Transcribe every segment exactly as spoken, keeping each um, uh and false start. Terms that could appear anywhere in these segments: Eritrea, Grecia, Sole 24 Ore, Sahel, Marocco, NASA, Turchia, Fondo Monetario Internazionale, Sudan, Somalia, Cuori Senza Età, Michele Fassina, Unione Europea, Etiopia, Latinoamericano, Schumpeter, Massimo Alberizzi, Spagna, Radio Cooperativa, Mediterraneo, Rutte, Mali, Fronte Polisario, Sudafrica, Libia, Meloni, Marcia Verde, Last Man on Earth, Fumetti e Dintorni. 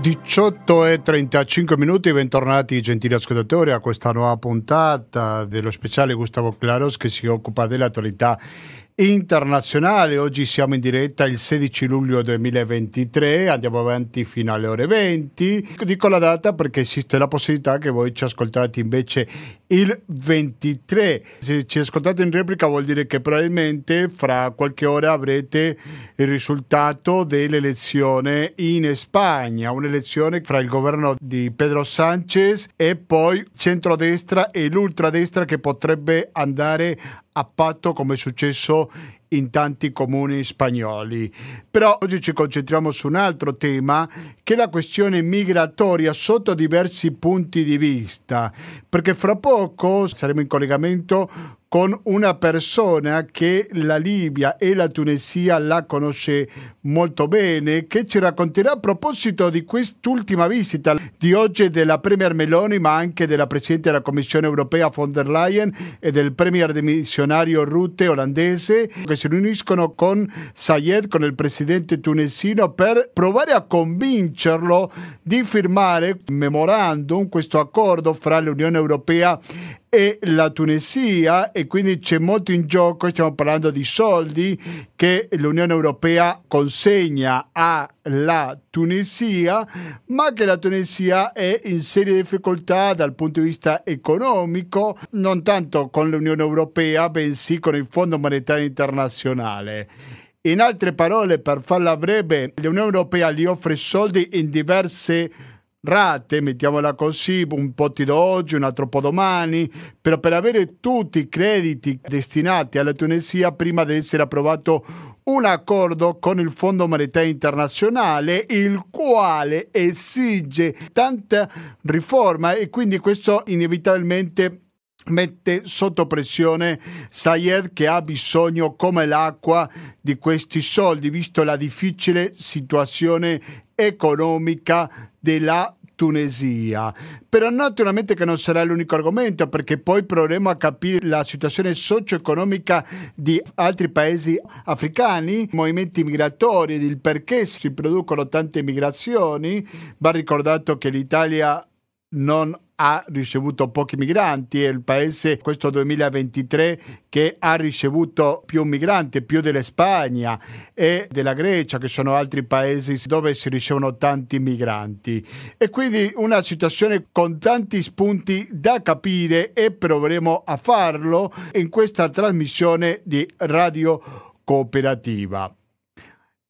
diciotto e trentacinque minuti, bentornati gentili ascoltatori a questa nuova puntata dello speciale Gustavo Claros che si occupa dell'attualità internazionale. Oggi siamo in diretta il sedici luglio duemilaventitré, andiamo avanti fino alle ore venti. Dico la data perché esiste la possibilità che voi ci ascoltate invece il ventitré. Se ci ascoltate in replica vuol dire che probabilmente fra qualche ora avrete il risultato dell'elezione in Spagna, un'elezione fra il governo di Pedro Sánchez e poi centrodestra e l'ultradestra che potrebbe andare a patto, come è successo in tanti comuni spagnoli. Però oggi ci concentriamo su un altro tema, che è la questione migratoria sotto diversi punti di vista, perché fra poco saremo in collegamento con una persona che la Libia e la Tunisia la conosce molto bene, che ci racconterà a proposito di quest'ultima visita di oggi della Premier Meloni, ma anche della Presidente della Commissione Europea von der Leyen e del Premier dimissionario Rutte olandese, che si riuniscono con Saïed, con il Presidente tunisino, per provare a convincerlo di firmare un memorandum, questo accordo fra l'Unione Europea e la Tunisia, e quindi c'è molto in gioco. Stiamo parlando di soldi che l'Unione Europea consegna alla Tunisia, ma che la Tunisia è in serie difficoltà dal punto di vista economico, non tanto con l'Unione Europea, bensì con il Fondo Monetario Internazionale. In altre parole, per farla breve, l'Unione Europea gli offre soldi in diverse rate, mettiamola così, un po' ti do oggi, un altro po' domani, però per avere tutti i crediti destinati alla Tunisia prima di essere approvato un accordo con il Fondo Monetario Internazionale, il quale esige tanta riforma, e quindi questo inevitabilmente mette sotto pressione Saïed, che ha bisogno come l'acqua di questi soldi, visto la difficile situazione economica della Tunisia. Però naturalmente che non sarà l'unico argomento, perché poi proveremo a capire la situazione socio-economica di altri paesi africani, movimenti migratori, il perché si producono tante migrazioni. Va ricordato che l'Italia non ha ricevuto pochi migranti, è il paese questo duemilaventitré che ha ricevuto più migranti, più della Spagna e della Grecia, che sono altri paesi dove si ricevono tanti migranti. E quindi una situazione con tanti spunti da capire, e proveremo a farlo in questa trasmissione di Radio Cooperativa.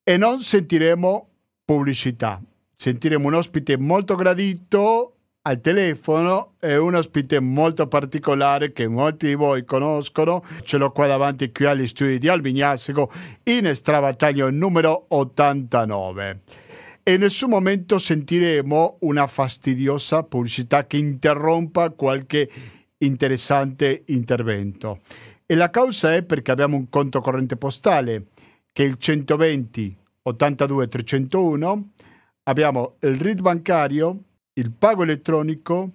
E non sentiremo pubblicità, sentiremo un ospite molto gradito al telefono, è un ospite molto particolare che molti di voi conoscono. Ce l'ho qua davanti, qui agli studi di Albignasego, in Stravattaglio numero ottantanove. E in nessun momento sentiremo una fastidiosa pubblicità che interrompa qualche interessante intervento. E la causa è perché abbiamo un conto corrente postale che è il centoventi ottantadue trecentouno, abbiamo il R I D bancario, il pago elettronico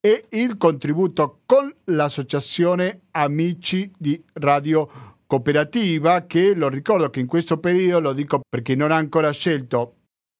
e il contributo con l'associazione Amici di Radio Cooperativa, che lo ricordo che in questo periodo, lo dico perché non ha ancora scelto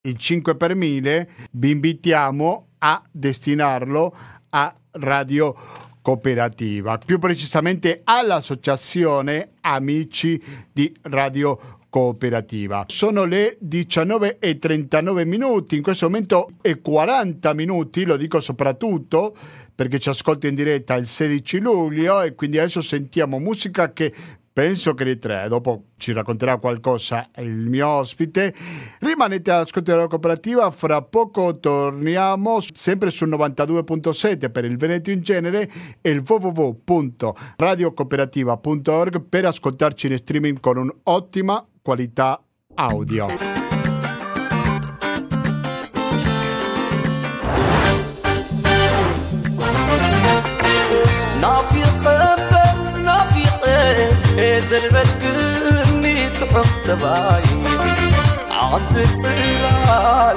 il cinque per mille, vi invitiamo a destinarlo a Radio Cooperativa, più precisamente all'associazione Amici di Radio Cooperativa. Cooperativa. Sono le diciannove e trentanove minuti, in questo momento e quaranta minuti, lo dico soprattutto perché ci ascolta in diretta il sedici luglio, e quindi adesso sentiamo musica che penso che le tre, dopo ci racconterà qualcosa il mio ospite. Rimanete all'ascolto della Cooperativa, fra poco torniamo sempre sul novantadue virgola sette per il Veneto in genere e il www punto radiocooperativa punto org per ascoltarci in streaming con un'ottima qualità audio. زلمة تقلني تحط بعين عضت صلال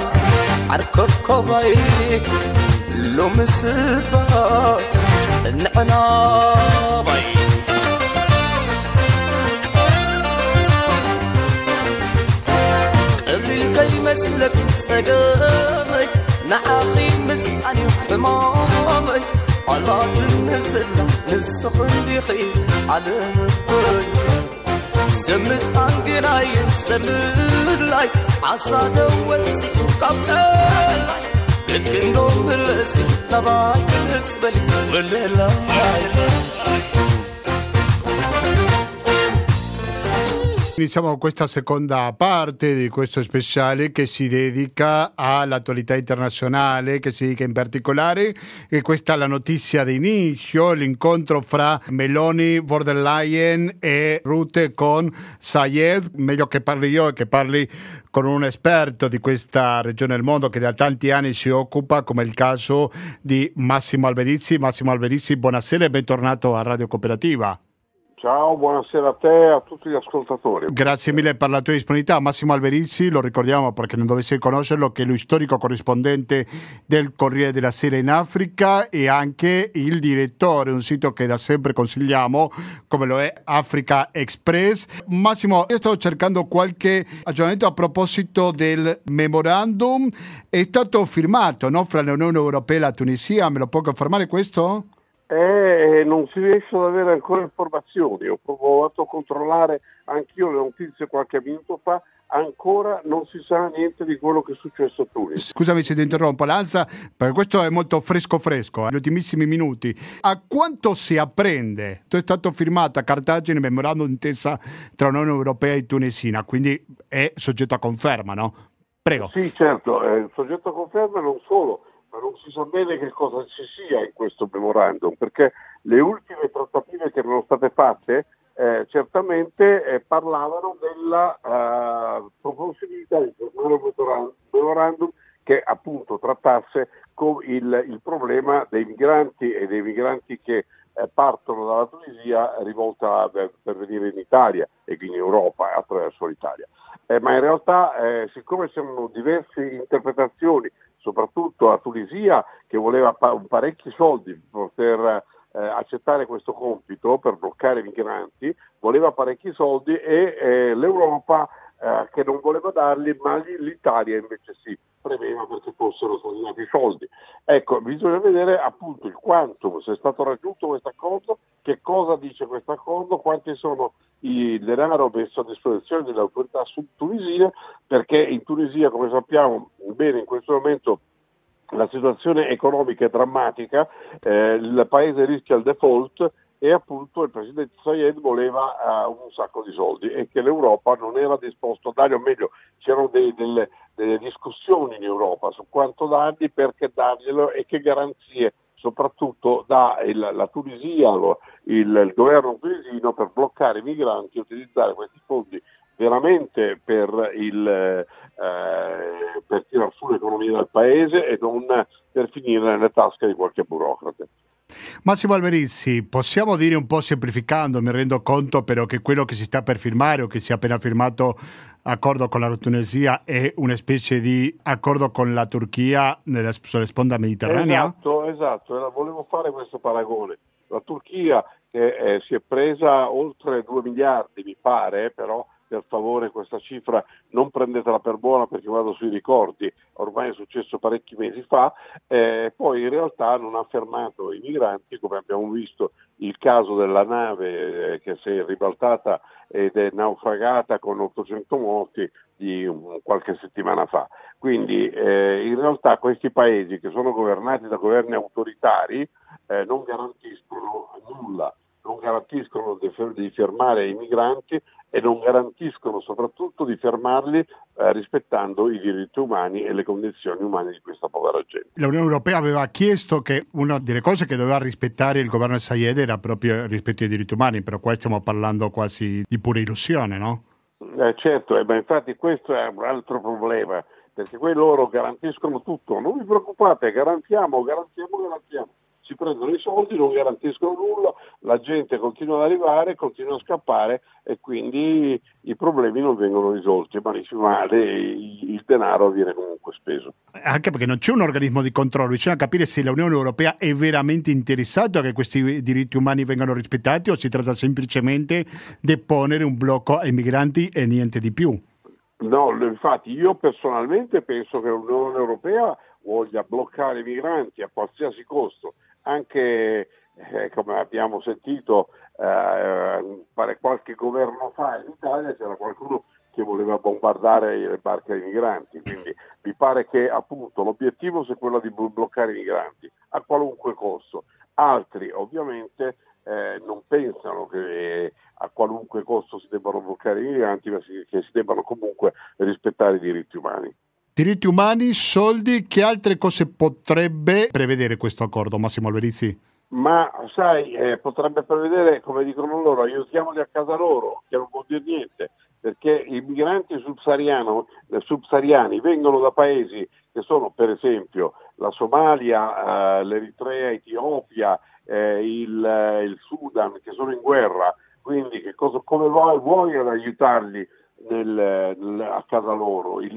عركب كبير لمس بار نعناب كيمسلك سقامك نعاقي مسعني وحمامك على جنسة نسخندي خير علامك سمس انقراي سمر لك عصاد ومسي وقبقالك قلت كندوم بالاسي نبعك نسبلي والليلة Iniziamo questa seconda parte di questo speciale che si dedica all'attualità internazionale, che si dedica in particolare, e questa è la notizia di inizio, l'incontro fra Meloni, von der Leyen e Rutte con Saïed. Meglio che parli io e che parli con un esperto di questa regione del mondo che da tanti anni si occupa, come il caso di Massimo Alberizzi. Massimo Alberizzi, buonasera e bentornato a Radio Cooperativa. Ciao, buonasera a te e a tutti gli ascoltatori. Grazie mille per la tua disponibilità. Massimo Alberizzi, lo ricordiamo perché non dovessi conoscerlo, che è lo storico corrispondente del Corriere della Sera in Africa e anche il direttore, un sito che da sempre consigliamo, come lo è Africa Express. Massimo, io stavo cercando qualche aggiornamento a proposito del memorandum. È stato firmato, no, fra l'Unione Europea e la Tunisia, me lo può confermare questo? E non si riescono ad avere ancora informazioni. Ho provato a controllare anch'io le notizie qualche minuto fa, ancora non si sa niente di quello che è successo a Tunisi. Scusami se ti interrompo, Lanza, perché questo è molto fresco fresco, eh? Gli ultimissimi minuti. A quanto si apprende? È stato firmato a Cartagine il memorandum d'intesa tra Unione Europea e Tunisina, quindi è soggetto a conferma, no? Prego. Sì, certo, è soggetto a conferma, non solo, ma non si sa bene che cosa ci sia in questo memorandum, perché le ultime trattative che erano state fatte eh, certamente eh, parlavano della eh, possibilità di formare un memorandum che appunto trattasse con il, il problema dei migranti e dei migranti che eh, partono dalla Tunisia rivolta per, per venire in Italia e quindi in Europa attraverso l'Italia. Eh, ma in realtà eh, siccome c'erano diverse interpretazioni, soprattutto la Tunisia che voleva pa- parecchi soldi per poter eh, accettare questo compito, per bloccare i migranti, voleva parecchi soldi e eh, l'Europa eh, che non voleva darli, ma l'Italia invece sì, premeva perché fossero stati dati i soldi. Ecco, bisogna vedere appunto il quantum, se è stato raggiunto questo accordo, che cosa dice questo accordo, quanti sono il denaro messo a disposizione delle autorità sud tunisine, perché in Tunisia, come sappiamo bene, in questo momento la situazione economica è drammatica, eh, il paese rischia il default e appunto il presidente Saïed voleva eh, un sacco di soldi e che l'Europa non era disposta a dargli, o meglio c'erano dei, delle, delle discussioni in Europa su quanto dargli, perché darglielo e che garanzie soprattutto da il, la Tunisia, lo, il, il governo tunisino, per bloccare i migranti e utilizzare questi fondi veramente per, il, eh, per tirare su l'economia del paese e non per finire nelle tasche di qualche burocrate. Massimo Alberizzi, possiamo dire un po' semplificando, mi rendo conto però che quello che si sta per firmare o che si è appena firmato accordo con la Tunisia è una specie di accordo con la Turchia nella, sulla sponda mediterranea? Esatto, esatto, volevo fare questo paragone. La Turchia che eh, si è presa oltre due miliardi mi pare, però per favore questa cifra non prendetela per buona perché vado sui ricordi, ormai è successo parecchi mesi fa, eh, poi in realtà non ha fermato i migranti, come abbiamo visto il caso della nave eh, che si è ribaltata ed è naufragata con ottocento morti di um, qualche settimana fa. Quindi eh, in realtà questi paesi che sono governati da governi autoritari eh, non garantiscono nulla, non garantiscono di, fer- di fermare i migranti e non garantiscono soprattutto di fermarli eh, rispettando i diritti umani e le condizioni umane di questa povera gente. L'Unione Europea aveva chiesto che una delle cose che doveva rispettare il governo di Saïed era proprio rispetto ai diritti umani, però qua stiamo parlando quasi di pura illusione, no? Eh, certo, eh, ma infatti questo è un altro problema, perché quelli loro garantiscono tutto, non vi preoccupate, garantiamo, garantiamo, garantiamo. Si prendono i soldi, non garantiscono nulla, la gente continua ad arrivare, continua a scappare e quindi i problemi non vengono risolti, ma il denaro viene comunque speso. Anche perché non c'è un organismo di controllo, bisogna capire se l'Unione Europea è veramente interessata che questi diritti umani vengano rispettati o si tratta semplicemente di ponere un blocco ai migranti e niente di più. No, infatti io personalmente penso che l'Unione Europea voglia bloccare i migranti a qualsiasi costo, anche eh, come abbiamo sentito eh, fare qualche governo fa in Italia c'era qualcuno che voleva bombardare le barche dei migranti, quindi mi pare che appunto l'obiettivo sia quello di bloccare i migranti a qualunque costo. Altri ovviamente eh, non pensano che eh, a qualunque costo si debbano bloccare i migranti, ma si, che si debbano comunque rispettare i diritti umani. Diritti umani, soldi, che altre cose potrebbe prevedere questo accordo, Massimo Alberizzi? Ma sai, eh, potrebbe prevedere, come dicono loro, aiutiamoli a casa loro, che non vuol dire niente, perché i migranti subsahariano, subsahariani vengono da paesi che sono per esempio la Somalia, eh, l'Eritrea, Etiopia, eh, il, eh, il Sudan, che sono in guerra, quindi che cosa, come vuoi, vuoi ad aiutarli nel, nel, a casa loro, il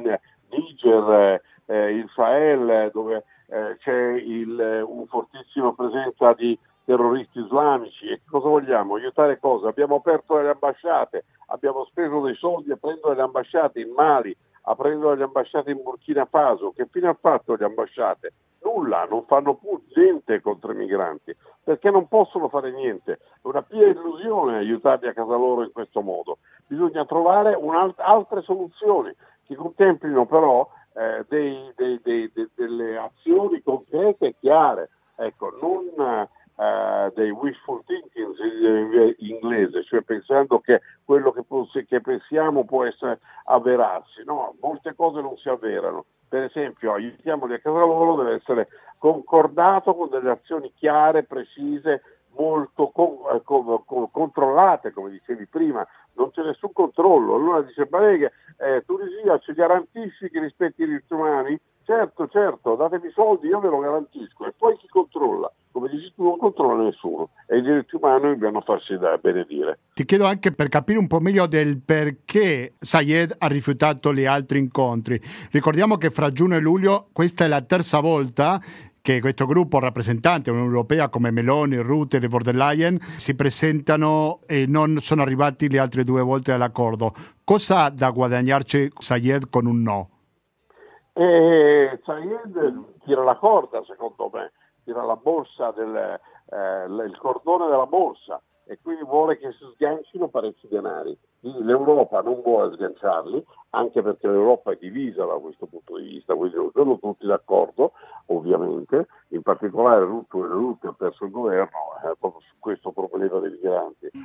Niger, eh, il Sahel, dove eh, c'è il, un fortissima presenza di terroristi islamici, e cosa vogliamo? Aiutare cosa? Abbiamo aperto le ambasciate, abbiamo speso dei soldi aprendo le ambasciate in Mali, aprendo le ambasciate in Burkina Faso. Che fine ha fatto le ambasciate? Nulla, non fanno più niente contro i migranti, perché non possono fare niente. È una pia illusione aiutarli a casa loro in questo modo. Bisogna trovare un'alt- altre soluzioni che contemplino però eh, dei, dei, dei, de- delle azioni concrete e chiare, ecco, non eh, dei wishful thinking in inglese, cioè pensando che quello che, poss- che pensiamo può essere avverarsi. No, molte cose non si avverano. Per esempio, aiutiamoli a casa loro deve essere concordato con delle azioni chiare, precise, molto con, con, con, controllate, come dicevi prima. Non c'è nessun controllo. Allora dice, ma che eh, Tunisia, ci garantisci che rispetti i diritti umani? Certo, certo, datemi soldi, io ve lo garantisco. E poi chi controlla? Come dici tu, non controlla nessuno, e i diritti umani dobbiamo farsi da benedire. Ti chiedo anche per capire un po' meglio del perché Saïed ha rifiutato gli altri incontri. Ricordiamo che fra giugno e luglio questa è la terza volta che questo gruppo rappresentante dell'Unione Europea come Meloni, Rutte e von der Leyen si presentano e non sono arrivati le altre due volte all'accordo. Cosa ha da guadagnarci Saïed con un no? Eh, Saïed tira la corda, secondo me, tira la borsa del, eh, il cordone della borsa, e quindi vuole che si sgancino parecchi denari. L'Europa non vuole sganciarli, anche perché l'Europa è divisa da questo punto di vista, quindi non sono tutti d'accordo, ovviamente, in particolare Rutte ha perso il governo eh, proprio su questo problema dei migranti eh,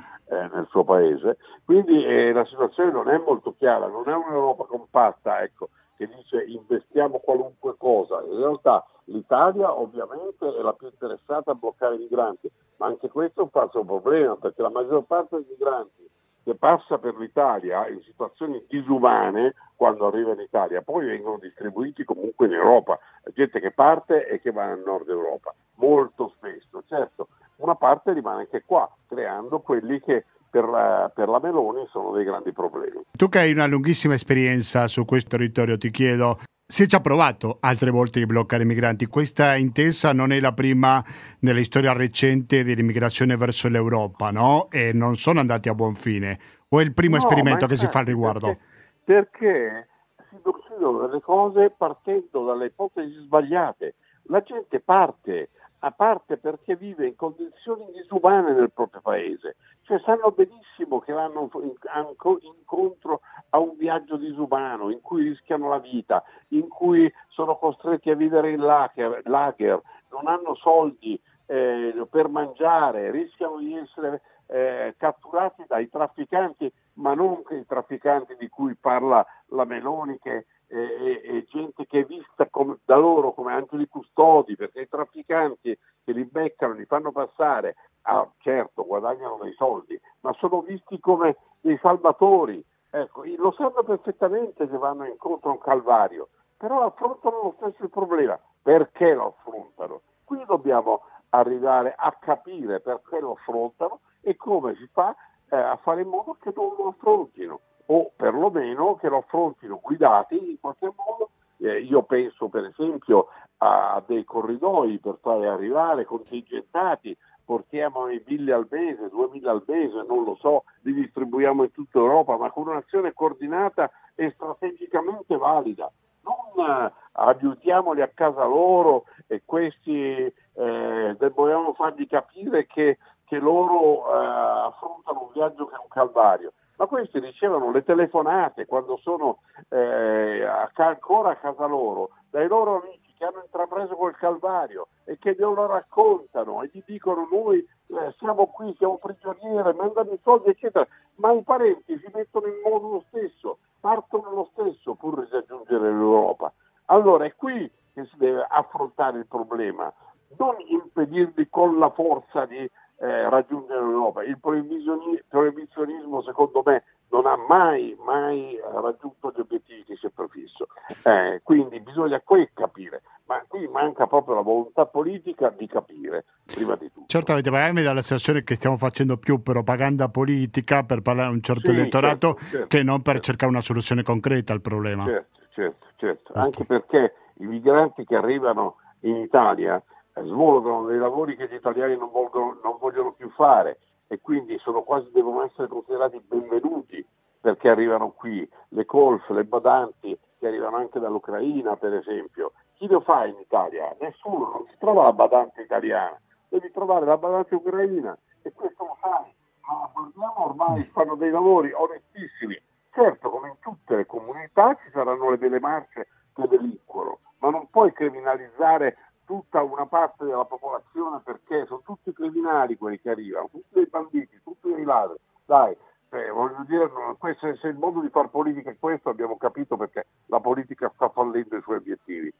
nel suo paese, quindi eh, la situazione non è molto chiara, non è un'Europa compatta, ecco, che dice investiamo qualunque cosa. In realtà l'Italia ovviamente è la più interessata a bloccare i migranti, ma anche questo è un falso problema, perché la maggior parte dei migranti che passa per l'Italia in situazioni disumane, quando arriva in Italia, poi vengono distribuiti comunque in Europa, gente che parte e che va al nord Europa, molto spesso. Certo, una parte rimane anche qua, creando quelli che Per la, per la Meloni sono dei grandi problemi. Tu che hai una lunghissima esperienza su questo territorio, ti chiedo, si è già provato altre volte di bloccare i migranti, questa intesa non è la prima nella storia recente dell'immigrazione verso l'Europa, no? E non sono andati a buon fine, o è il primo no, esperimento che si fa al riguardo? Perché, perché si decidono delle cose partendo dalle ipotesi sbagliate. La gente parte a parte perché vive in condizioni disumane nel proprio paese, cioè sanno benissimo che vanno incontro a un viaggio disumano in cui rischiano la vita, in cui sono costretti a vivere in lager, lager non hanno soldi eh, per mangiare, rischiano di essere eh, catturati dai trafficanti, ma non che i trafficanti di cui parla la Meloni, che E, e gente che è vista come, da loro come angeli custodi, perché i trafficanti che li beccano, li fanno passare, ah, certo guadagnano dei soldi, ma sono visti come dei salvatori, ecco, lo sanno perfettamente che vanno incontro a un calvario, però affrontano lo stesso il problema. Perché lo affrontano? Quindi dobbiamo arrivare a capire perché lo affrontano e come si fa eh, a fare in modo che non lo affrontino, o perlomeno che lo affrontino guidati in qualche modo. Eh, io penso per esempio a dei corridoi per fare arrivare contingentati, portiamo i mille al mese, duemila al mese, non lo so, li distribuiamo in tutta Europa, ma con un'azione coordinata e strategicamente valida. Non aiutiamoli a casa loro e questi eh, dobbiamo fargli capire che, che loro eh, affrontano un viaggio che è un calvario. Ma questi ricevono le telefonate quando sono eh, a, ancora a casa loro, dai loro amici che hanno intrapreso quel calvario e che glielo raccontano e gli dicono: noi eh, siamo qui, siamo prigionieri, mandami i soldi, eccetera. Ma i parenti si mettono in modo lo stesso, partono lo stesso pur di raggiungere l'Europa. Allora è qui che si deve affrontare il problema, non impedirli con la forza di Eh, raggiungere l'Europa. Il proibizionismo, secondo me, non ha mai, mai raggiunto gli obiettivi che si è prefisso. Eh, quindi bisogna qui capire, ma qui manca proprio la volontà politica di capire, prima di tutto. Certo, avete magari dalla sensazione che stiamo facendo più propaganda politica per parlare a un certo sì, elettorato certo, certo, che non per certo. cercare una soluzione concreta al problema. Certo, certo, certo. Certo. Anche perché i migranti che arrivano in Italia svolgono dei lavori che gli italiani non vogliono, non vogliono più fare e quindi sono quasi devono essere considerati benvenuti perché arrivano qui le colf, le badanti che arrivano anche dall'Ucraina, per esempio. Chi lo fa in Italia? Nessuno, non si trova la badante italiana, devi trovare la badante ucraina e questo lo fai, ma guardiamo ormai fanno dei lavori onestissimi. Certo, come in tutte le comunità ci saranno le delle marce che delinquono, ma non puoi criminalizzare tutta una parte della popolazione perché sono tutti criminali quelli che arrivano, tutti dei banditi, tutti dei ladri. Dai, eh, voglio dire, questo, se il modo di far politica è questo, abbiamo capito perché la politica sta fallendo i suoi obiettivi.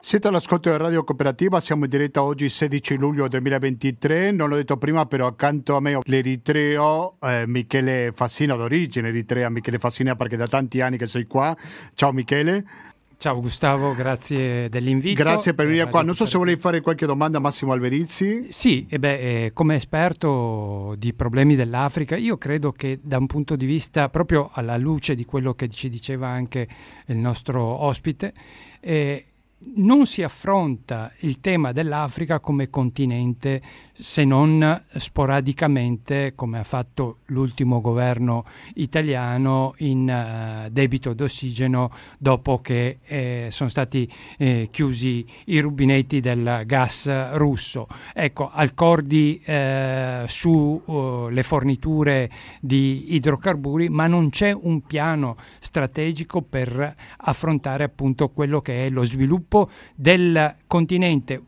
Siete all'ascolto della Radio Cooperativa, siamo in diretta oggi sedici luglio duemilaventitré, non l'ho detto prima però accanto a me l'eritreo eh, Michele Fassina, d'origine eritrea, Michele Fassina perché da tanti anni che sei qua. Ciao Michele. Ciao Gustavo, grazie dell'invito. Grazie per venire eh, qua. Non so se volevi fare qualche domanda a Massimo Alberizzi. Sì, e beh, eh, come esperto di problemi dell'Africa, io credo che da un punto di vista, proprio alla luce di quello che ci diceva anche il nostro ospite, eh, non si affronta il tema dell'Africa come continente se non sporadicamente, come ha fatto l'ultimo governo italiano in uh, debito d'ossigeno dopo che eh, sono stati eh, chiusi i rubinetti del gas russo. Ecco, accordi eh, su uh, le forniture di idrocarburi, ma non c'è un piano strategico per affrontare appunto quello che è lo sviluppo del continente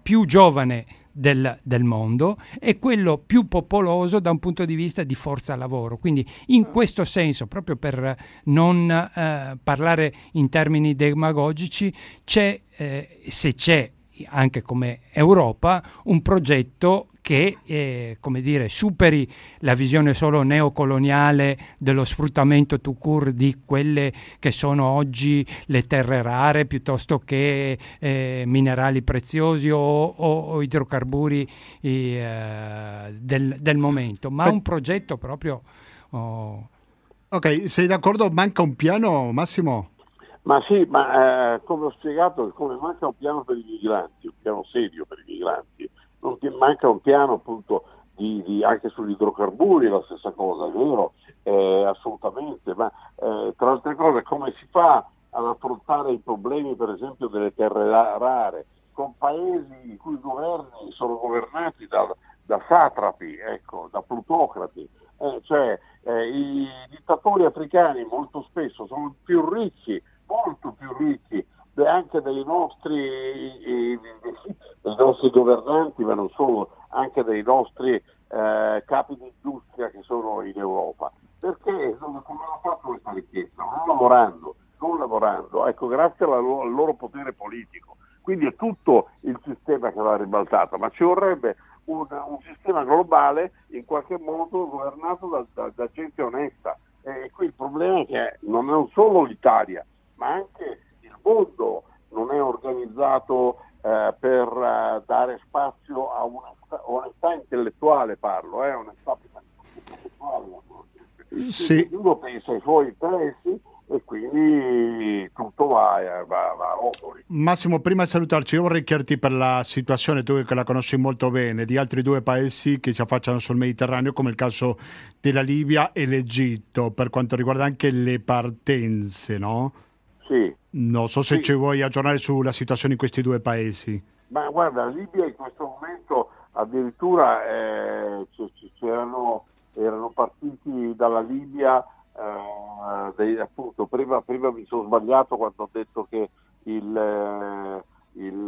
più giovane Del, del mondo e quello più popoloso da un punto di vista di forza lavoro. Quindi in questo senso, proprio per non eh, parlare in termini demagogici, c'è, eh, se c'è anche come Europa, un progetto che eh, come dire, superi la visione solo neocoloniale dello sfruttamento tout court di quelle che sono oggi le terre rare piuttosto che eh, minerali preziosi o, o, o idrocarburi eh, del, del momento, ma un progetto proprio... Oh. Ok, sei d'accordo? Manca un piano, Massimo? Ma sì, ma eh, come ho spiegato, come manca un piano per i migranti, un piano serio per i migranti. Non ti manca un piano appunto di, di, anche sugli idrocarburi, la stessa cosa, è vero, eh, assolutamente, ma eh, tra altre cose come si fa ad affrontare i problemi per esempio delle terre rare, con paesi i cui governi sono governati da, da satrapi, ecco, da plutocrati, eh, cioè eh, i dittatori africani molto spesso sono più ricchi, molto più ricchi anche dei nostri, eh, dei nostri governanti, ma non solo, anche dei nostri eh, capi di industria che sono in Europa. Perché come hanno fatto questa ricchezza? Non lavorando, non lavorando, ecco, grazie alla loro, al loro potere politico. Quindi è tutto il sistema che va ribaltato, ma ci vorrebbe un, un sistema globale in qualche modo governato da, da, da gente onesta. E qui il problema è che non è solo l'Italia, ma anche mondo non è organizzato eh, per eh, dare spazio a un'onestà, onestà intellettuale, parlo, eh, onestà intellettuale. Sì. Uno pensa ai suoi interessi e quindi tutto va, va, va popoli. Massimo, prima di salutarci, io vorrei chiederti per la situazione, tu che la conosci molto bene, di altri due paesi che si affacciano sul Mediterraneo, come il caso della Libia e l'Egitto, per quanto riguarda anche le partenze, no? Sì. Non so se sì. ci vuoi aggiornare sulla situazione in questi due paesi. Ma guarda, la Libia in questo momento addirittura eh, c'erano, erano partiti dalla Libia, eh, dei, appunto, prima, prima mi sono sbagliato quando ho detto che il, il, il,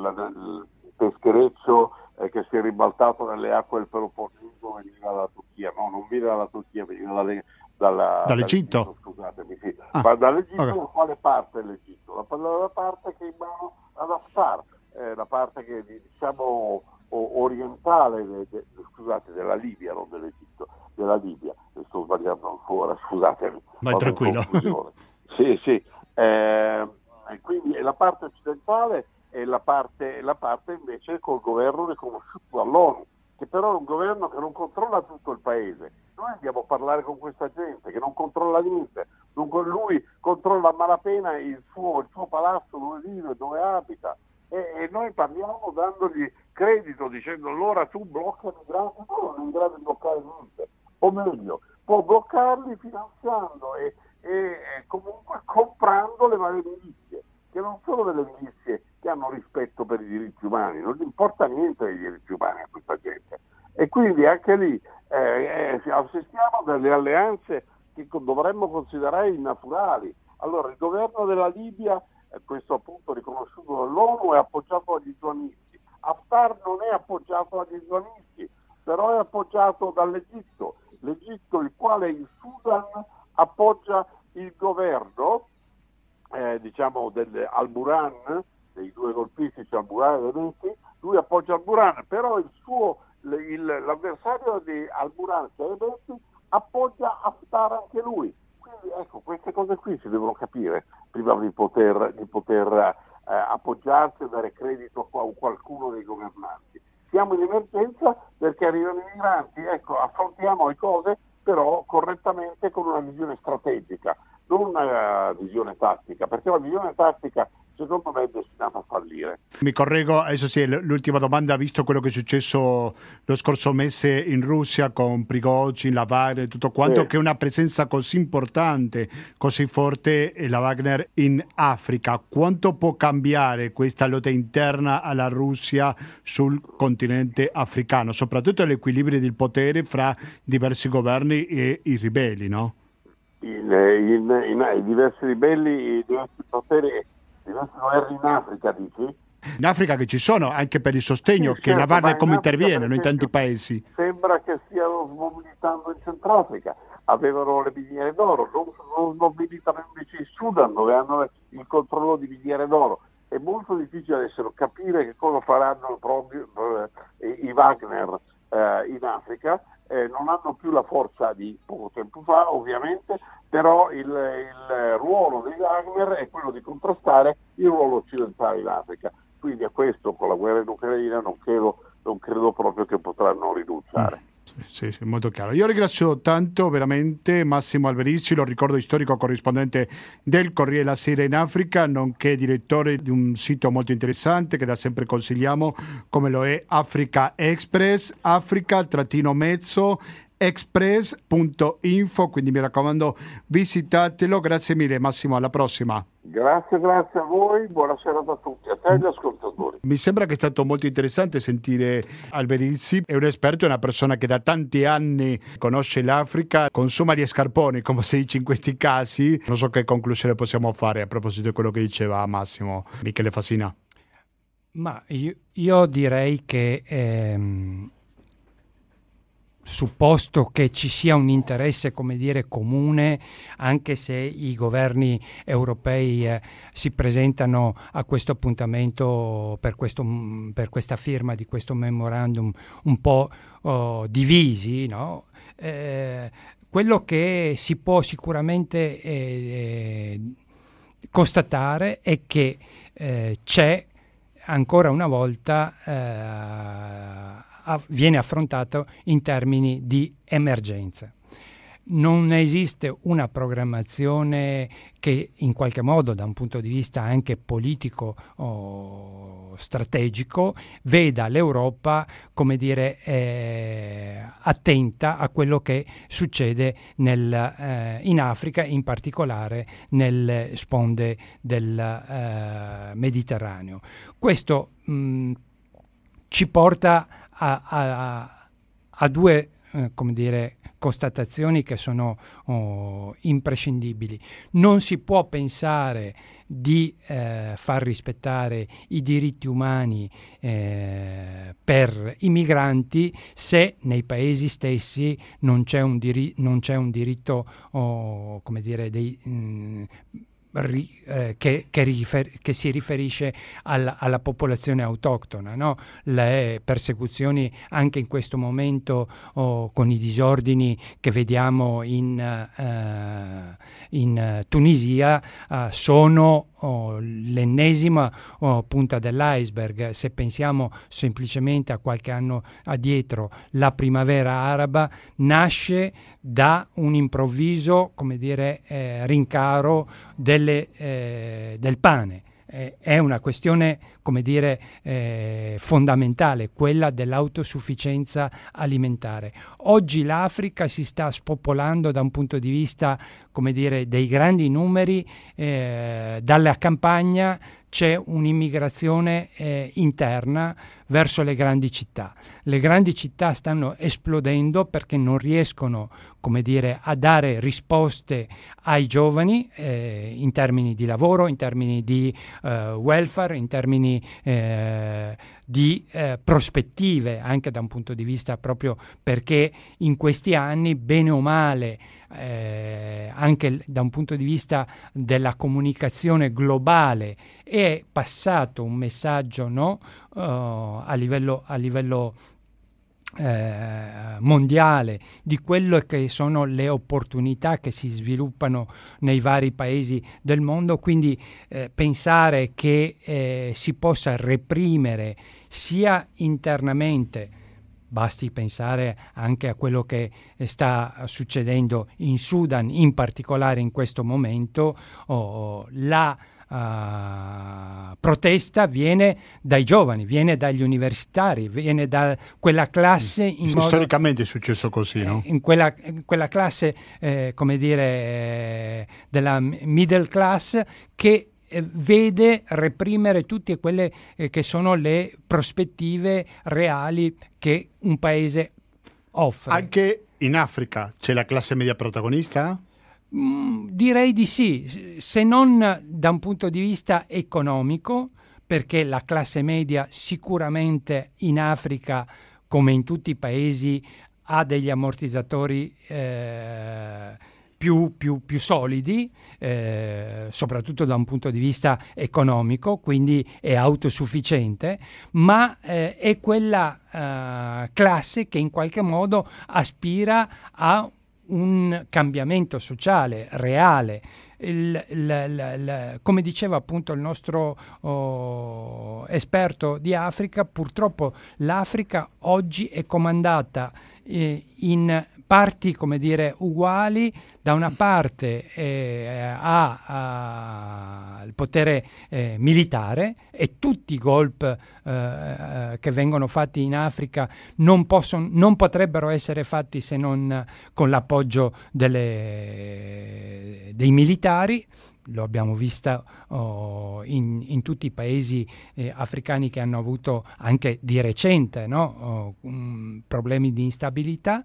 la, il peschereccio eh, che si è ribaltato nelle acque del Peloponneso veniva dalla Turchia, no, non veniva dalla Turchia, veniva dalle, dalla, dall'Egitto, scusatemi, sì. ah, ma dall'Egitto, okay. Quale parte è l'Egitto? La, la parte che è in mano ad Haftar, eh, la parte che diciamo orientale de, de, scusate, della Libia, non dell'Egitto, della Libia, sto sbagliando ancora, scusatemi. Ma tranquillo. Sì, sì. Eh, quindi la parte occidentale e la parte, la parte invece col governo riconosciuto dall'ONU, che però è un governo che non controlla tutto il paese. Noi andiamo a parlare con questa gente che non controlla niente, non con lui controlla a malapena il suo, il suo palazzo dove vive, dove abita. E noi parliamo dandogli credito, dicendo allora tu blocca i migranti, non è in grado di bloccare niente, o meglio, può bloccarli finanziando e, e comunque comprando le varie milizie, che non sono delle milizie che hanno rispetto per i diritti umani, non gli importa niente dei diritti umani a questa gente. E quindi anche lì eh, assistiamo a delle alleanze che dovremmo considerare innaturali. Allora il governo della Libia, questo appunto riconosciuto dall'ONU, è appoggiato dagli islamisti. Haftar non è appoggiato dagli islamisti, però è appoggiato dall'Egitto. L'Egitto, il quale in Sudan appoggia il governo, eh, diciamo, del, al Burhan, dei due colpiti, cioè al Burhan e Leonardo, lui appoggia al Burhan, però il suo, il, l'avversario di al Burhan, cioè Leonardo, appoggia Haftar anche lui. Quindi ecco, queste cose qui si devono capire prima di poter, di poter eh, appoggiarsi e dare credito a qualcuno dei governanti. Siamo in emergenza perché arrivano i migranti, ecco, affrontiamo le cose però correttamente con una visione strategica, non una visione tattica, perché la visione tattica secondo me è destinata a fallire. Mi correggo, adesso sì, l'ultima domanda, visto quello che è successo lo scorso mese in Russia con Prigozhin, la Wagner e tutto quanto, sì. che una presenza così importante, così forte, la Wagner in Africa, quanto può cambiare questa lotta interna alla Russia sul continente africano, soprattutto l'equilibrio del potere fra diversi governi e i ribelli, no? I diversi ribelli, i diversi poteri, diversi governi in Africa, dici? In Africa che ci sono, anche per il sostegno, sì, che certo, la Wagner come in interviene, non in tanti paesi. Sembra che stiano smobilitando in Centrafrica, avevano le miniere d'oro, non, non smobilitano invece in Sudan, dove hanno il controllo di miniere d'oro. È molto difficile adesso capire che cosa faranno proprio i Wagner eh, in Africa. Eh, non hanno più la forza di poco tempo fa, ovviamente, però il, il ruolo dei Wagner è quello di contrastare il ruolo occidentale in Africa. Quindi a questo, con la guerra in Ucraina, non credo, non credo proprio che potranno rinunciare. Mm. Sì, sì, molto chiaro. Io ringrazio tanto veramente Massimo Alberizzi, lo ricordo storico corrispondente del Corriere della Sera in Africa, nonché direttore di un sito molto interessante che da sempre consigliamo, come lo è Africa Express, africa trattino mezzo express punto info, quindi mi raccomando visitatelo. Grazie mille Massimo, alla prossima. Grazie, grazie a voi, buona serata a tutti, a te e agli ascoltatori. Mi sembra che è stato molto interessante sentire Alberizzi, è un esperto, è una persona che da tanti anni conosce l'Africa, consuma gli scarponi, come si dice in questi casi. Non so che conclusione possiamo fare a proposito di quello che diceva Massimo, Michele Fassina. Ma io, io direi che... Ehm... supposto che ci sia un interesse, come dire, comune, anche se i governi europei eh, si presentano a questo appuntamento per, questo, per questa firma di questo memorandum un po' oh, divisi, no? Eh, quello che si può sicuramente eh, constatare è che eh, c'è ancora una volta eh, viene affrontato in termini di emergenza. non esiste una programmazione che in qualche modo, da un punto di vista anche politico o strategico, veda l'Europa, come dire, eh, attenta a quello che succede nel, eh, in Africa, in particolare nelle sponde del eh, Mediterraneo. Questo mh, ci porta a, a, a due, eh, come dire, constatazioni che sono oh, imprescindibili. Non si può pensare di eh, far rispettare i diritti umani eh, per i migranti se nei paesi stessi non c'è un, diri- non c'è un diritto, oh, come dire, dei... Mh, Ri, eh, che, che, rifer- che si riferisce alla, alla popolazione autoctona, no? Le persecuzioni anche in questo momento, oh, con i disordini che vediamo in, uh, in uh, Tunisia, uh, sono oh, l'ennesima oh, punta dell'iceberg. Se pensiamo semplicemente a qualche anno addietro, la primavera araba nasce da un improvviso, come dire, eh, rincaro delle, eh, del pane. Eh, è una questione, come dire, eh, fondamentale, quella dell'autosufficienza alimentare. Oggi l'Africa si sta spopolando da un punto di vista, come dire, dei grandi numeri. Eh, dalla campagna c'è un'immigrazione eh, interna verso le grandi città. Le grandi città stanno esplodendo perché non riescono, come dire, a dare risposte ai giovani eh, in termini di lavoro, in termini di eh, welfare, in termini eh, di eh, prospettive, anche da un punto di vista, proprio perché in questi anni, bene o male, Eh, anche da un punto di vista della comunicazione globale, è passato un messaggio, no, uh, a livello, a livello eh, mondiale, di quello che sono le opportunità che si sviluppano nei vari paesi del mondo. Quindi eh, pensare che eh, si possa reprimere sia internamente. Basti pensare anche a quello che sta succedendo in Sudan, in particolare in questo momento, oh, la uh, protesta viene dai giovani, viene dagli universitari, viene da quella classe... In modo, storicamente è successo così, no? In quella, in quella classe, eh, come dire, eh, della middle class, che vede reprimere tutte quelle eh, che sono le prospettive reali che un paese offre. Anche in Africa c'è la classe media protagonista? Mm, direi di sì, se non da un punto di vista economico, perché la classe media sicuramente in Africa, come in tutti i paesi, ha degli ammortizzatori eh, Più, più, più solidi, eh, soprattutto da un punto di vista economico, quindi è autosufficiente, ma eh, è quella eh, classe che in qualche modo aspira a un cambiamento sociale reale. Il, il, il, il, come diceva appunto il nostro oh, esperto di Africa, purtroppo l'Africa oggi è comandata eh, in parti, come dire, uguali. Da una parte eh, ha, ha il potere eh, militare, e tutti i golp eh, che vengono fatti in Africa non, possono, non potrebbero essere fatti se non con l'appoggio delle, dei militari. Lo abbiamo visto oh, in, in tutti i paesi eh, africani che hanno avuto anche di recente, no? oh, um, problemi di instabilità,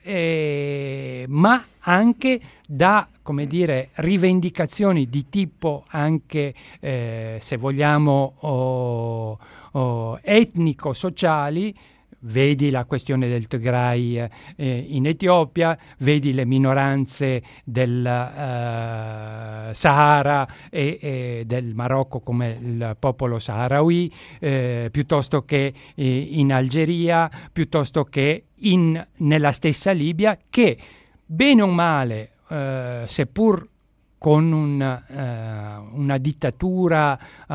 eh, ma anche da, come dire, rivendicazioni di tipo anche, eh, se vogliamo, oh, oh, etnico-sociali. Vedi la questione del Tigray eh, in Etiopia, vedi le minoranze del eh, Sahara e, e del Marocco, come il popolo saharawi, eh, piuttosto che eh, in Algeria, piuttosto che in, nella stessa Libia, che bene o male, eh, seppur con un, uh, una dittatura uh,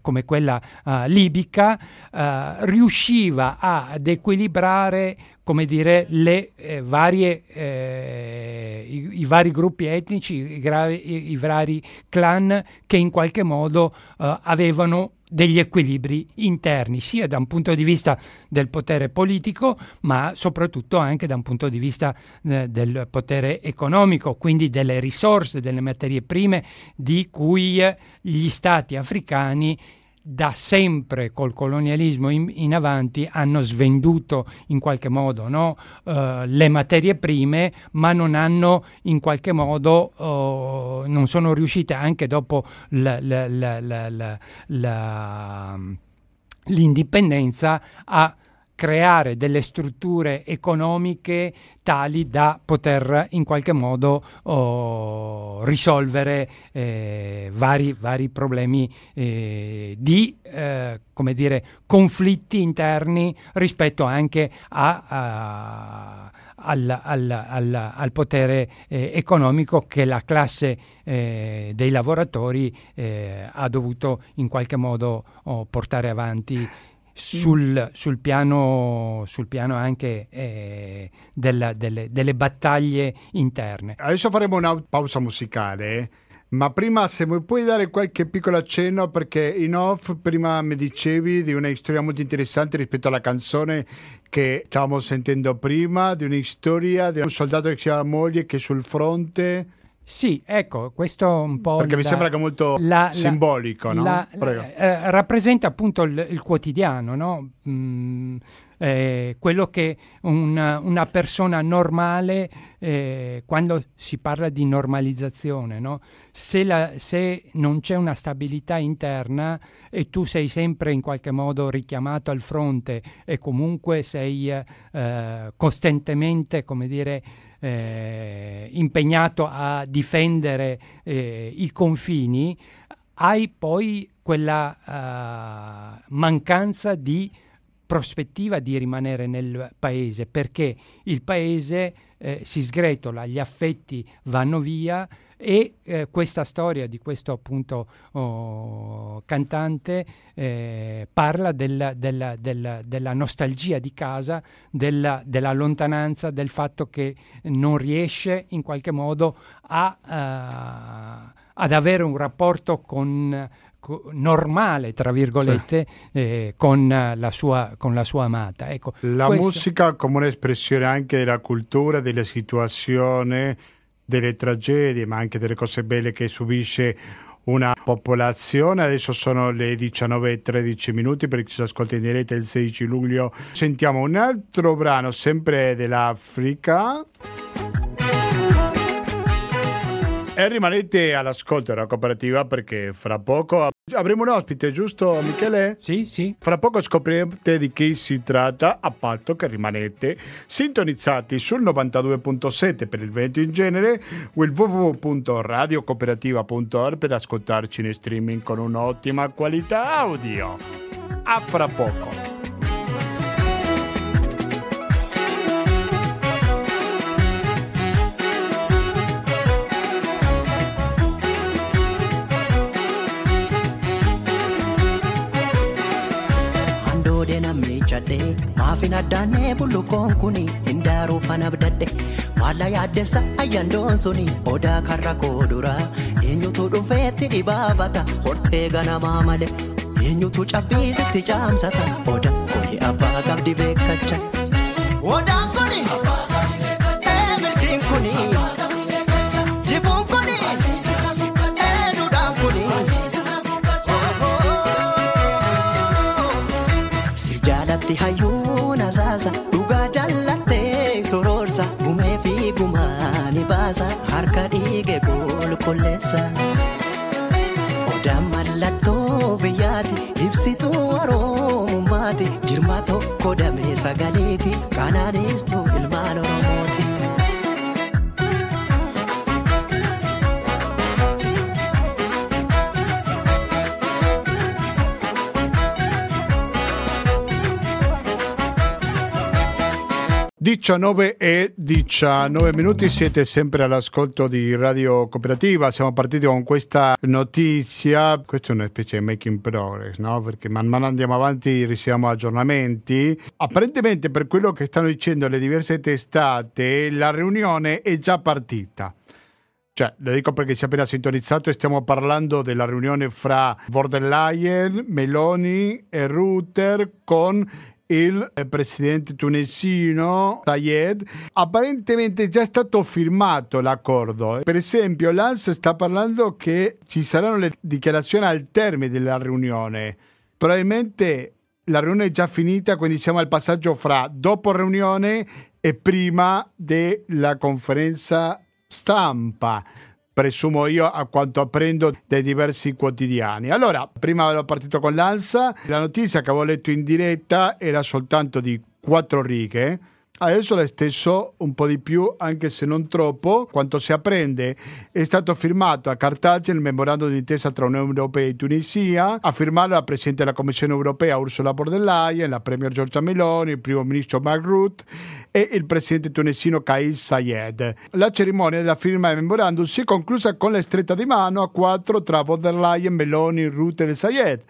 come quella uh, libica, uh, riusciva ad equilibrare come dire, le eh, varie, eh, i, i vari gruppi etnici, i, gravi, i, i vari clan che in qualche modo eh, avevano degli equilibri interni, sia da un punto di vista del potere politico, ma soprattutto anche da un punto di vista eh, del potere economico, quindi delle risorse, delle materie prime di cui eh, gli stati africani da sempre col colonialismo in, in avanti hanno svenduto in qualche modo, no? uh, le materie prime, ma non hanno in qualche modo uh, non sono riuscite, anche dopo la, la, la, la, la, la, l'indipendenza, a creare delle strutture economiche tali da poter in qualche modo oh, risolvere eh, vari, vari problemi eh, di eh, come dire, conflitti interni rispetto anche a, a, al, al, al, al potere eh, economico che la classe eh, dei lavoratori eh, ha dovuto in qualche modo oh, portare avanti Sul, sul, piano, sul piano anche eh, della, delle, delle battaglie interne. Adesso faremo una pausa musicale, ma prima se mi puoi dare qualche piccolo accenno, perché in off prima mi dicevi di una storia molto interessante rispetto alla canzone che stavamo sentendo prima, di una storia di un soldato che ha la moglie che è sul fronte. Sì, ecco, questo un po'... Perché la, mi sembra che è molto la, simbolico, la, no? La, Prego. Eh, rappresenta appunto il, il quotidiano, no? Mm, eh, quello che una, una persona normale, eh, quando si parla di normalizzazione, no? Se, la, se non c'è una stabilità interna e tu sei sempre in qualche modo richiamato al fronte e comunque sei eh, costantemente, come dire... Eh, impegnato a difendere eh, i confini, hai poi quella eh, mancanza di prospettiva di rimanere nel paese, perché il paese eh, si sgretola, gli affetti vanno via e eh, questa storia di questo appunto oh, cantante eh, parla della, della, della, della nostalgia di casa, della, della lontananza, del fatto che non riesce in qualche modo a, uh, ad avere un rapporto con, co- normale, tra virgolette, sì. eh, con, la sua, con la sua amata. Ecco, la questo... musica come un'espressione anche della cultura, della situazione, delle tragedie, ma anche delle cose belle che subisce una popolazione. Adesso sono le diciannove e tredici minuti, per chi ci ascolta in diretta il sedici luglio. Sentiamo un altro brano, sempre dell'Africa. E rimanete all'ascolto della cooperativa, perché fra poco avremo un ospite, giusto Michele? Sì, sì. Fra poco scoprirete di chi si tratta, a patto che rimanete sintonizzati sul novantadue virgola sette per il Veneto in genere o il w w w punto radio cooperativa punto org per ascoltarci in streaming con un'ottima qualità audio. A fra poco. Mafina dane bulu konkuni indaro fanabdade wala ya desa ayandonsoni oda karakodura enyuto do fete di bavata hortega na mamale enyuto chabize tijamsata oda koni abaga di bekacha oda koni abaga di bekacha emerkin koni abaga di bekacha jibon koni Ti hayuna zaza, duga jallate sororza, bume fi gumani baza, harka dige gol kollesa. Odamallato biyati, ibsitu aromati, jirmato kodame sagaliti, kananistu ilmano moti. diciannove e diciannove minuti, siete sempre all'ascolto di Radio Cooperativa. Siamo partiti con questa notizia, questa è una specie di making progress, no? Perché man mano andiamo avanti, riceviamo aggiornamenti. Apparentemente, per quello che stanno dicendo le diverse testate, la riunione è già partita. Cioè, lo dico perché si è appena sintonizzato e stiamo parlando della riunione fra von der Leyen, Meloni e Rutte con il presidente tunisino Saïed. Apparentemente è già stato firmato l'accordo. Per esempio, l'A N S sta parlando che ci saranno le dichiarazioni al termine della riunione. Probabilmente la riunione è già finita, quindi siamo al passaggio fra dopo riunione e prima della conferenza stampa, presumo io, a quanto apprendo dai diversi quotidiani. Allora, prima avevo partito con l'Ansa, la notizia che avevo letto in diretta era soltanto di quattro righe, adesso la stesso un po' di più, anche se non troppo. Quanto si apprende, è stato firmato a Cartagine il memorandum d'intesa tra Unione Europea e Tunisia, a firmarlo la Presidente della Commissione Europea Ursula von der Leyen, la Premier Giorgia Meloni, il Primo Ministro Marc Rutte e il presidente tunisino Kais Saied. La cerimonia della firma del memorandum si è conclusa con la stretta di mano a quattro tra von der Leyen, Meloni, Rutte e Saied.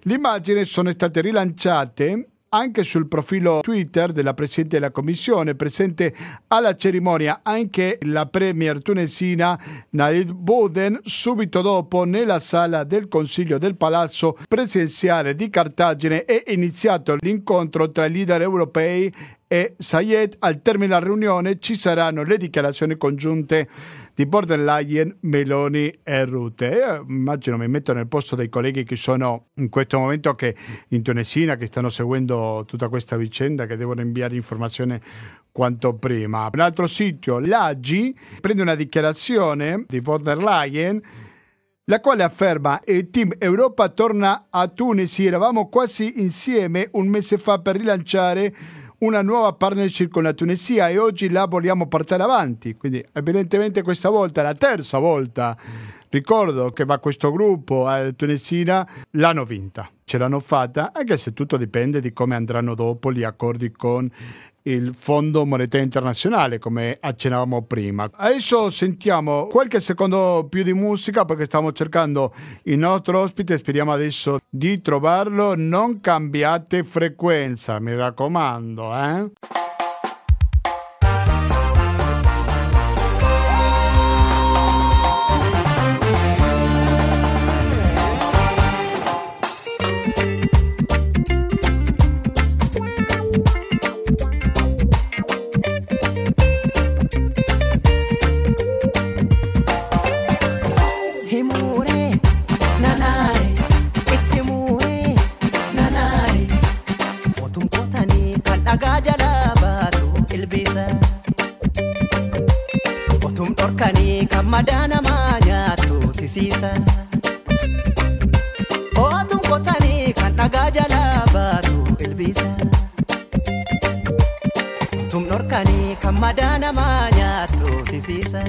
Le immagini sono state rilanciate anche sul profilo Twitter della Presidente della Commissione. Presente alla cerimonia anche la Premier tunisina Naïf Bouden, subito dopo nella sala del Consiglio del Palazzo Presidenziale di Cartagine è iniziato l'incontro tra i leader europei e Saïed. Al termine della riunione ci saranno le dichiarazioni congiunte di von der Leyen, Meloni e Rutte. Io immagino, mi metto nel posto dei colleghi che sono in questo momento che in Tunisia, che stanno seguendo tutta questa vicenda, che devono inviare informazioni quanto prima. Un altro sito, l'A G I, prende una dichiarazione di von der Leyen, la quale afferma: il team Europa torna a Tunisi, eravamo quasi insieme un mese fa per rilanciare una nuova partnership con la Tunisia e oggi la vogliamo portare avanti. Quindi evidentemente questa volta, la terza volta, ricordo che va questo gruppo eh, tunisina, l'hanno vinta, ce l'hanno fatta, anche se tutto dipende di come andranno dopo gli accordi con il Fondo Monetario Internazionale, come accennavamo prima. Adesso sentiamo qualche secondo più di musica, perché stiamo cercando il nostro ospite, speriamo adesso di trovarlo. Non cambiate frequenza, mi raccomando, eh? Madana maya tu tisisa O tu kotani kanagaja laba tu elbisa O tu norkani kamadana maya tu tisisa.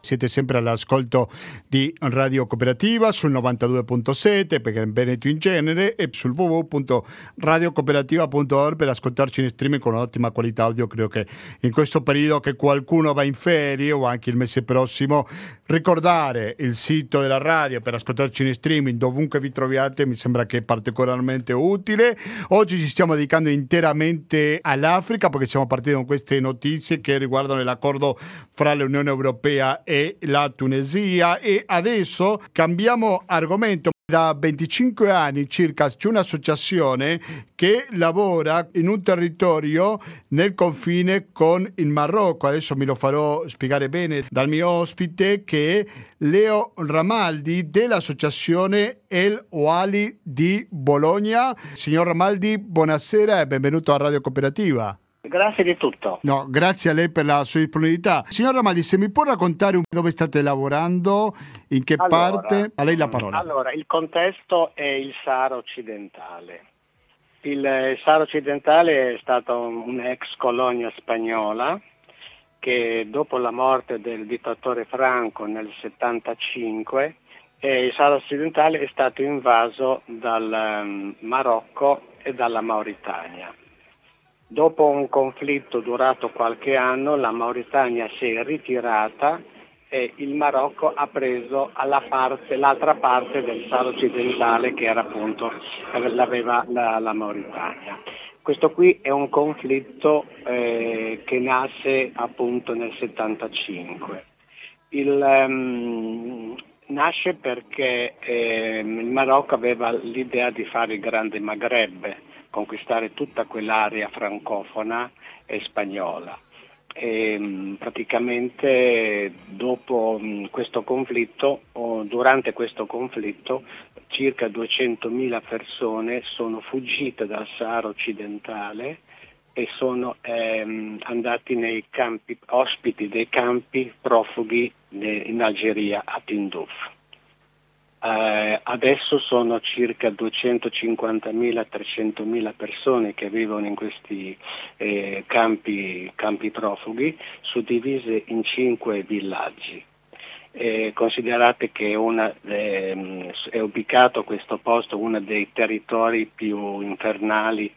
Siete sempre all'ascolto di Radio Cooperativa sul novantadue virgola sette per Veneto in genere e sul w w w punto radio cooperativa punto org per ascoltarci in streaming con un'ottima qualità audio. Credo che in questo periodo che qualcuno va in ferie o anche il mese prossimo, ricordare il sito della radio per ascoltarci in streaming dovunque vi troviate mi sembra che è particolarmente utile. Oggi ci stiamo dedicando interamente all'Africa, perché siamo partiti con queste notizie che riguardano l'accordo fra l'Unione Europea e la Tunisia. E adesso cambiamo argomento. Da venticinque anni circa c'è un'associazione che lavora in un territorio nel confine con il Marocco. Adesso me lo farò spiegare bene dal mio ospite, che è Leo Rambaldi dell'associazione El Ouali di Bologna. Signor Rambaldi, buonasera e benvenuto a Radio Cooperativa. Grazie di tutto. No, grazie a lei per la sua disponibilità. Signor Rambaldi, se mi può raccontare un po' dove state lavorando, in che allora, parte? A lei la parola. Allora, il contesto è il Sahara occidentale. Il Sahara occidentale è stata un'ex colonia spagnola che dopo la morte del dittatore Franco nel settantacinque eh, il Sahara occidentale è stato invaso dal um, Marocco e dalla Mauritania. Dopo un conflitto durato qualche anno, la Mauritania si è ritirata e il Marocco ha preso alla parte, l'altra parte del Sahara occidentale, che era appunto l'aveva la, la Mauritania. Questo qui è un conflitto eh, che nasce appunto nel settantacinque. Il, um, nasce perché eh, il Marocco aveva l'idea di fare il grande Maghreb, conquistare tutta quell'area francofona e spagnola. E praticamente dopo questo conflitto, o durante questo conflitto, circa duecentomila persone sono fuggite dal Sahara occidentale e sono ehm, andati nei campi, ospiti dei campi profughi in Algeria, a Tindouf. Eh, adesso sono circa duecentocinquantamila trecentomila persone che vivono in questi eh, campi, campi profughi, suddivise in cinque villaggi. Eh, considerate che una, eh, è ubicato questo posto uno dei territori più infernali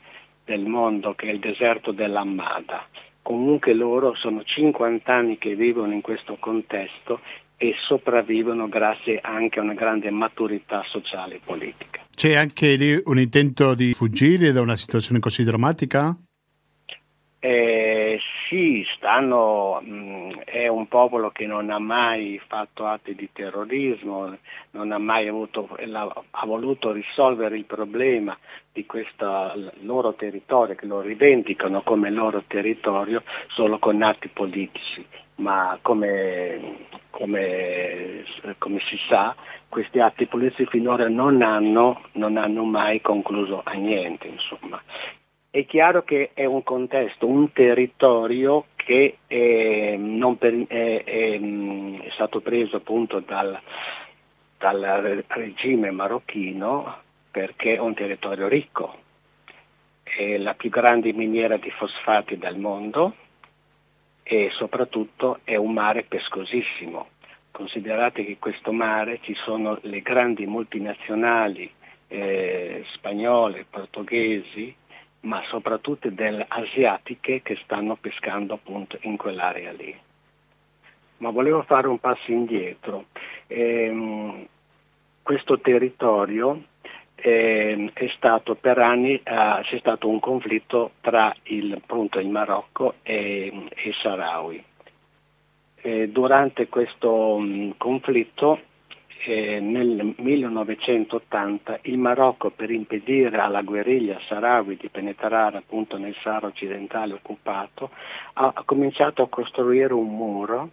del mondo, che è il deserto dell'Ammada. Comunque loro sono cinquanta anni che vivono in questo contesto e sopravvivono grazie anche a una grande maturità sociale e politica. C'è anche lì un intento di fuggire da una situazione così drammatica? Eh, sì, stanno, mh, è un popolo che non ha mai fatto atti di terrorismo, non ha mai avuto, ha voluto risolvere il problema di questo loro territorio, che lo rivendicano come loro territorio, solo con atti politici. Ma come, come, come si sa, questi atti politici finora non hanno, non hanno mai concluso a niente, insomma. È chiaro che è un contesto, un territorio che è, non per, è, è, è stato preso appunto dal, dal regime marocchino, perché è un territorio ricco, è la più grande miniera di fosfati del mondo, e soprattutto è un mare pescosissimo. Considerate che in questo mare ci sono le grandi multinazionali eh, spagnole, portoghesi, ma soprattutto delle asiatiche che stanno pescando appunto in quell'area lì. Ma volevo fare un passo indietro. Ehm, questo territorio eh, è stato per anni, eh, c'è stato un conflitto tra il, appunto, il Marocco e, e i Sahrawi. Eh, durante questo mh, conflitto Eh, nel millenovecentottanta il Marocco, per impedire alla guerriglia Sahrawi di penetrare appunto nel Sahara occidentale occupato, ha, ha cominciato a costruire un muro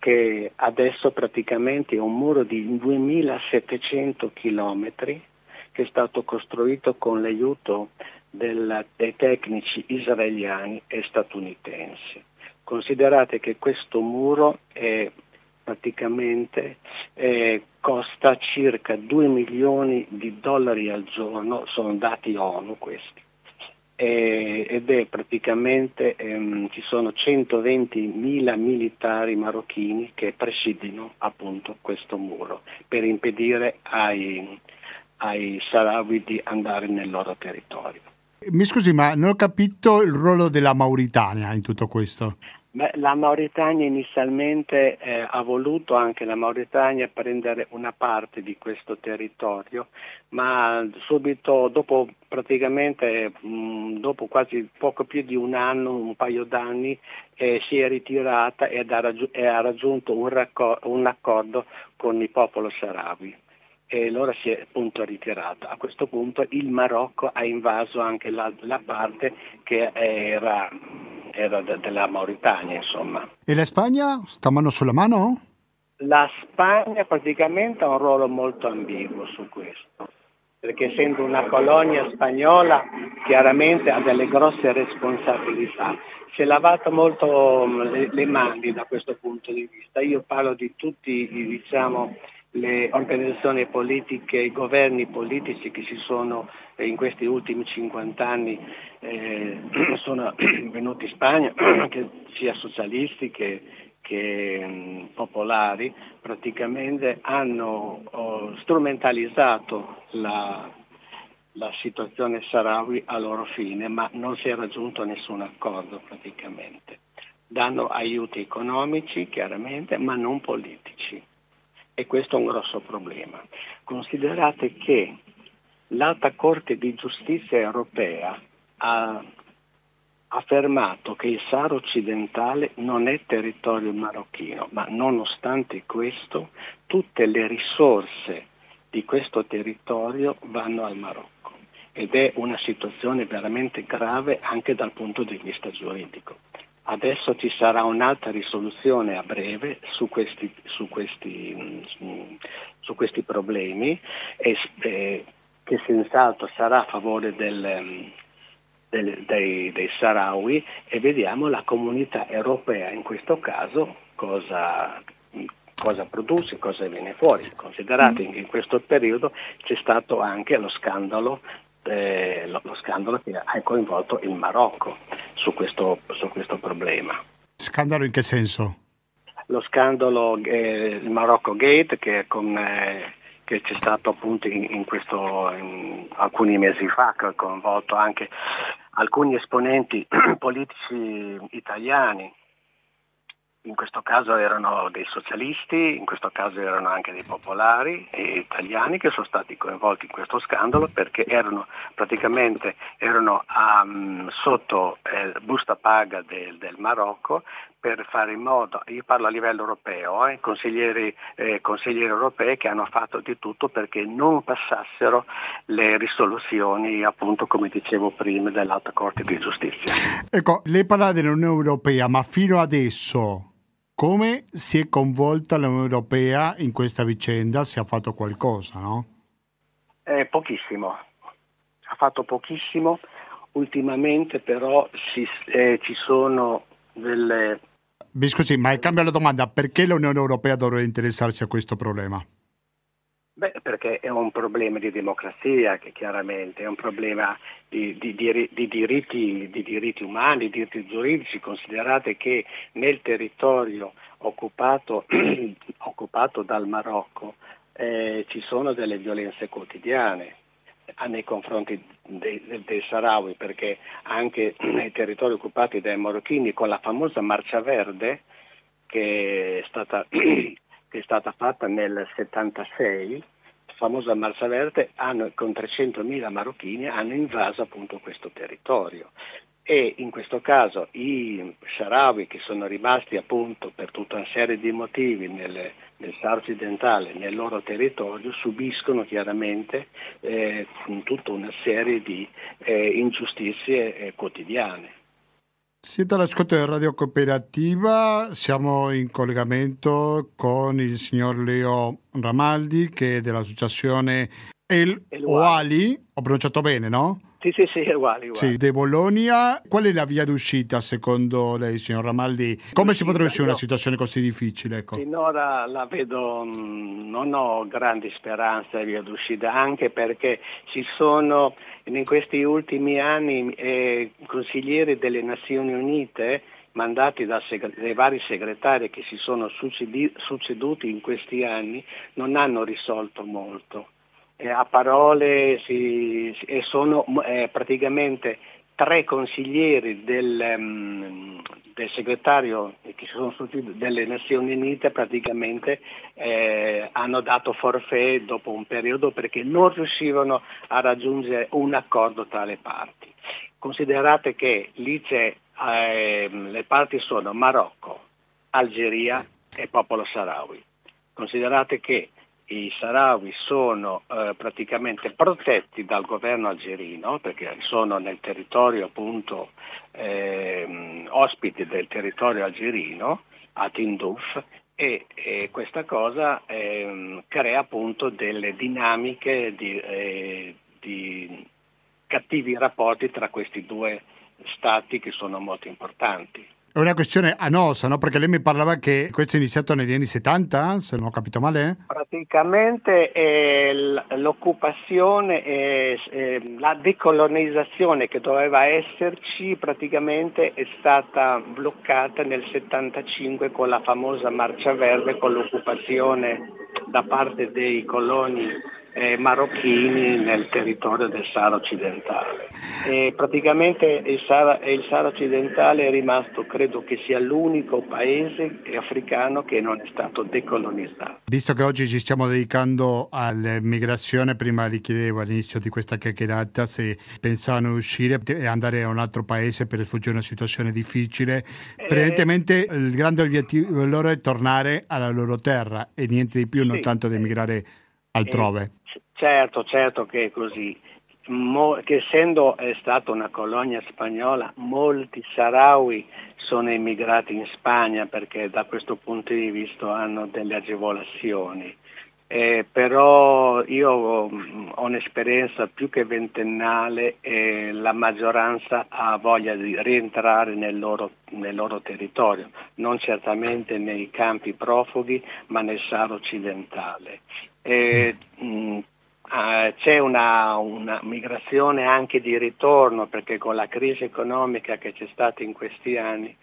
che adesso praticamente è un muro di duemilasettecento chilometri, che è stato costruito con l'aiuto del, dei tecnici israeliani e statunitensi. Considerate che questo muro è praticamente eh, costa circa due milioni di dollari al giorno, sono dati ONU questi, eh, ed è praticamente, ehm, ci sono centoventimila militari marocchini che presidiano appunto questo muro per impedire ai, ai Sahrawi di andare nel loro territorio. Mi scusi, ma non ho capito il ruolo della Mauritania in tutto questo. Beh, la Mauritania inizialmente eh, ha voluto anche la Mauritania prendere una parte di questo territorio, ma subito dopo praticamente mh, dopo quasi poco più di un anno, un paio d'anni, eh, si è ritirata ed ha, raggi- e ha raggiunto un, raccor- un accordo con il popolo Sahrawi. E allora si è appunto ritirata. A questo punto il Marocco ha invaso anche la, la parte che era, era de, della Mauritania, insomma. E la Spagna sta mano sulla mano? La Spagna praticamente ha un ruolo molto ambiguo su questo, perché essendo una colonia spagnola chiaramente ha delle grosse responsabilità. Si è lavato molto le, le mani da questo punto di vista. Io parlo di tutti, diciamo, le organizzazioni politiche, i governi politici che si sono in questi ultimi cinquanta anni eh, sono venuti in Spagna, che sia socialisti che, che mh, popolari, praticamente hanno oh, strumentalizzato la, la situazione Sahrawi a loro fine, ma non si è raggiunto nessun accordo praticamente. Danno aiuti economici chiaramente, ma non politici, e questo è un grosso problema. Considerate che l'Alta Corte di Giustizia europea ha affermato che il Sahara occidentale non è territorio marocchino, ma nonostante questo tutte le risorse di questo territorio vanno al Marocco, ed è una situazione veramente grave anche dal punto di vista giuridico. Adesso ci sarà un'altra risoluzione a breve su questi, su questi, su questi problemi, e, eh, che senz'altro sarà a favore del, del, dei, dei Sahrawi, e vediamo la comunità europea in questo caso cosa, cosa produce, cosa viene fuori. Considerate che in questo periodo c'è stato anche lo scandalo Eh, lo, lo scandalo che ha coinvolto il Marocco su questo, su questo problema. Scandalo in che senso? Lo scandalo, eh, il Marocco Gate, che, con, eh, che c'è stato appunto in, in questo in, alcuni mesi fa, che ha coinvolto anche alcuni esponenti politici italiani. In questo caso erano dei socialisti, in questo caso erano anche dei popolari e italiani che sono stati coinvolti in questo scandalo, perché erano praticamente erano um, sotto eh, busta paga del, del Marocco, per fare in modo, io parlo a livello europeo, eh, consiglieri, eh, consiglieri europei che hanno fatto di tutto perché non passassero le risoluzioni, appunto come dicevo prima, dell'Alta Corte di Giustizia. Ecco, lei parla dell'Unione Europea, ma fino adesso come si è coinvolta l'Unione Europea in questa vicenda? Si è fatto qualcosa, no? Eh, pochissimo, ha fatto pochissimo. Ultimamente però si, eh, ci sono delle... Mi scusi, ma cambia la domanda, perché l'Unione Europea dovrebbe interessarsi a questo problema? Beh, perché è un problema di democrazia, che chiaramente è un problema di, di, di, di, diritti, di diritti umani, di diritti giuridici. Considerate che nel territorio occupato, occupato dal Marocco eh, ci sono delle violenze quotidiane nei confronti dei, dei, dei Sahrawi, perché anche nei territori occupati dai marocchini, con la famosa Marcia Verde che è stata... che è stata fatta nel settantasei, la famosa Marcia Verde, hanno, con trecentomila marocchini hanno invaso appunto questo territorio, e in questo caso i Sahrawi che sono rimasti appunto per tutta una serie di motivi nel, nel Sahara occidentale, nel loro territorio, subiscono chiaramente eh, tutta una serie di eh, ingiustizie eh, quotidiane. Siete all'ascolto di Radio Cooperativa, siamo in collegamento con il signor Leo Rambaldi, che è dell'associazione El Ouali, ho pronunciato bene, no? Sì, sì, sì, El Ouali. Sì, di Bologna. Qual è la via d'uscita secondo lei, signor Rambaldi? Come si potrà uscire da una situazione così difficile? Ecco. Finora la vedo, non ho grandi speranze di via d'uscita, anche perché ci sono in questi ultimi anni eh, consiglieri delle Nazioni Unite mandati dai segre- vari segretari che si sono succedi- succeduti in questi anni, non hanno risolto molto. Eh, a parole si, si, e sono eh, praticamente tre consiglieri del, um, del segretario che sono delle Nazioni Unite, praticamente eh, hanno dato forfè dopo un periodo perché non riuscivano a raggiungere un accordo tra le parti. Considerate che lì c'è, eh, le parti sono Marocco, Algeria e popolo Sahrawi. Considerate che i Sahrawi sono eh, praticamente protetti dal governo algerino, perché sono nel territorio appunto eh, ospiti del territorio algerino a Tindouf, e, e questa cosa eh, crea appunto delle dinamiche di, eh, di cattivi rapporti tra questi due stati che sono molto importanti. È una questione annosa, no? Perché lei mi parlava che questo è iniziato negli anni settanta, se non ho capito male. Praticamente eh, l'occupazione, eh, eh, la decolonizzazione che doveva esserci praticamente è stata bloccata nel settantacinque con la famosa Marcia Verde, con l'occupazione da parte dei coloni eh, marocchini nel territorio del Sahara occidentale. E praticamente il Sahara, il Sahara occidentale è rimasto, credo che sia l'unico paese africano che non è stato decolonizzato. Visto che oggi ci stiamo dedicando all'immigrazione, prima vi chiedevo all'inizio di questa chiacchierata se pensavano uscire e andare a un altro paese per sfuggire a una situazione difficile. Eh, Prevalentemente il grande obiettivo loro è tornare alla loro terra e niente di più, sì, non tanto di emigrare altrove. Eh, certo, certo che è così. Mo, che essendo è stata una colonia spagnola, molti saharawi sono emigrati in Spagna perché da questo punto di vista hanno delle agevolazioni. Eh, però io ho, ho un'esperienza più che ventennale e la maggioranza ha voglia di rientrare nel loro, nel loro territorio, non certamente nei campi profughi, ma nel Sahara occidentale. Eh, mh, Uh, c'è una, una migrazione anche di ritorno, perché con la crisi economica che c'è stata in questi anni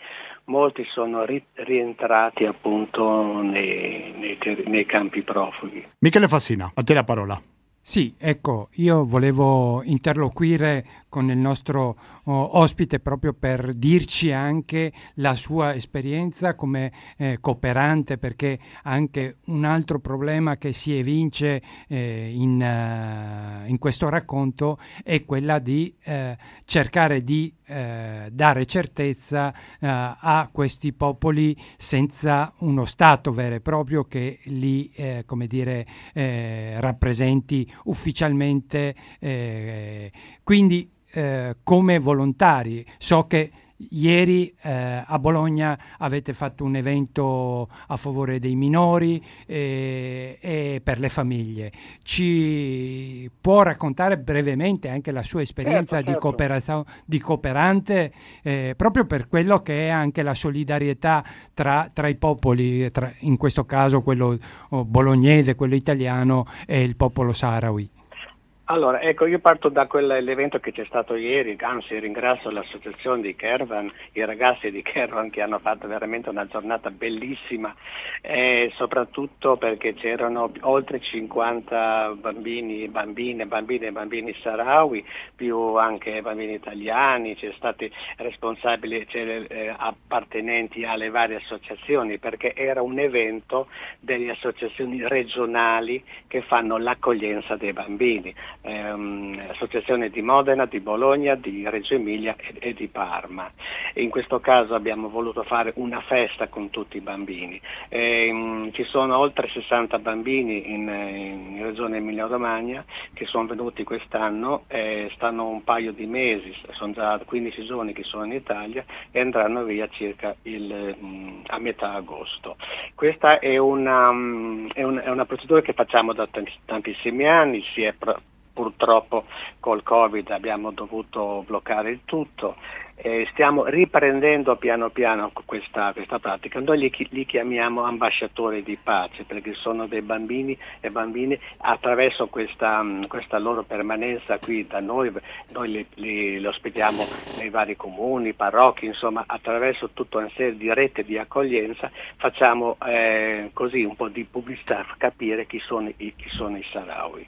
molti sono ri- rientrati appunto nei, nei, ter- nei campi profughi. Michele Fassina, a te la parola. Sì, ecco, io volevo interloquire con il nostro oh, ospite proprio per dirci anche la sua esperienza come eh, cooperante, perché anche un altro problema che si evince eh, in, uh, in questo racconto è quella di eh, cercare di eh, dare certezza eh, a questi popoli senza uno Stato vero e proprio che li eh, come dire eh, rappresenti ufficialmente, eh, quindi Eh, come volontari. So che ieri eh, a Bologna avete fatto un evento a favore dei minori eh, e per le famiglie. Ci può raccontare brevemente anche la sua esperienza certo, certo. Di, cooperazione, di cooperante eh, proprio per quello che è anche la solidarietà tra, tra i popoli, tra, in questo caso quello oh, bolognese, quello italiano e il popolo saharawi? Allora, ecco, io parto da quell'evento che c'è stato ieri, anzi ringrazio l'associazione di Kervan, i ragazzi di Kervan che hanno fatto veramente una giornata bellissima, eh, soprattutto perché c'erano oltre cinquanta bambini, bambine, bambine e bambini saharawi, più anche bambini italiani, c'è stati responsabili, c'è, eh, appartenenti alle varie associazioni, perché era un evento delle associazioni regionali che fanno l'accoglienza dei bambini. Ehm, associazione di Modena, di Bologna, di Reggio Emilia e, e di Parma. In questo caso abbiamo voluto fare una festa con tutti i bambini. Ehm, ci sono oltre sessanta bambini in, in Regione Emilia-Romagna che sono venuti quest'anno, eh, stanno un paio di mesi, sono già quindici giorni che sono in Italia e andranno via circa il, mh, a metà agosto. Questa è una, mh, è, un, è una procedura che facciamo da t- tantissimi anni, si è pro- Purtroppo col Covid abbiamo dovuto bloccare il tutto. Eh, stiamo riprendendo piano piano questa, questa pratica. Noi li, li chiamiamo ambasciatori di pace perché sono dei bambini e bambine, attraverso questa, questa loro permanenza qui da noi, noi li, li, li ospitiamo nei vari comuni, parrocchi, insomma attraverso tutta una serie di reti di accoglienza facciamo eh, così un po' di pubblicità, capire chi sono i, chi sono i saharawi.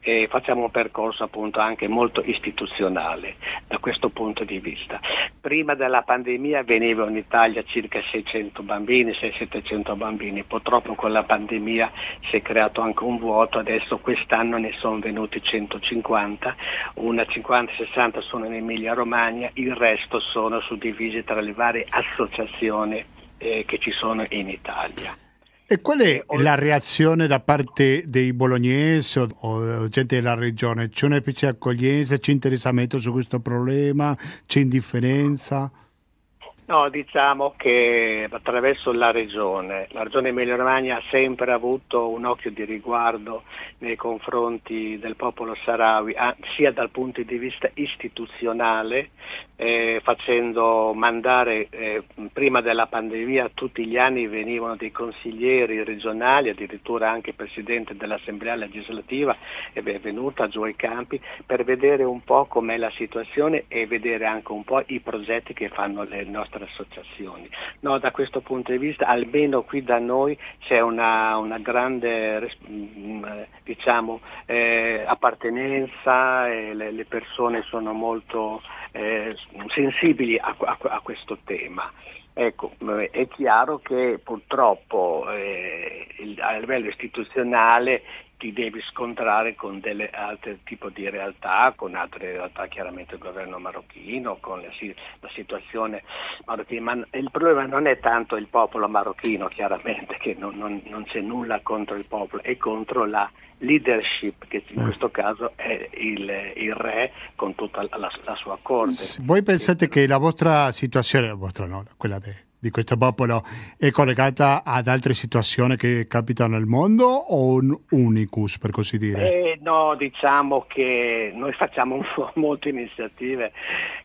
E facciamo un percorso appunto anche molto istituzionale da questo punto di vista. Prima della pandemia venivano in Italia circa seicento bambini, seicento settecento bambini, purtroppo con la pandemia si è creato anche un vuoto, adesso quest'anno ne sono venuti centocinquanta, una cinquanta sessanta sono in Emilia Romagna, il resto sono suddivisi tra le varie associazioni eh, che ci sono in Italia. E qual è la reazione da parte dei bolognesi o, o gente della regione? C'è una piacevole accoglienza, c'è interessamento su questo problema, c'è indifferenza? No, diciamo che attraverso la regione, la regione Emilia-Romagna ha sempre avuto un occhio di riguardo nei confronti del popolo saharawi, sia dal punto di vista istituzionale, eh, facendo mandare, eh, prima della pandemia tutti gli anni venivano dei consiglieri regionali, addirittura anche il presidente dell'Assemblea legislativa è venuta giù ai campi per vedere un po' com'è la situazione e vedere anche un po' i progetti che fanno le nostre per associazioni. No, da questo punto di vista, almeno qui da noi, c'è una, una grande, diciamo, eh, appartenenza, e le, le persone sono molto eh, sensibili a, a, a questo tema. Ecco, è chiaro che purtroppo eh, a livello istituzionale ti devi scontrare con delle altre tipo di realtà, con altre realtà, chiaramente il governo marocchino, con la, la situazione marocchina, ma il problema non è tanto il popolo marocchino, chiaramente, che non, non, non c'è nulla contro il popolo, è contro la leadership, che in questo caso è il, il re con tutta la, la sua corte. Voi pensate che la vostra situazione, la vostra no, quella di, di questo popolo, è collegata ad altre situazioni che capitano nel mondo, o un unicus, per così dire? Eh, no, diciamo che noi facciamo molte iniziative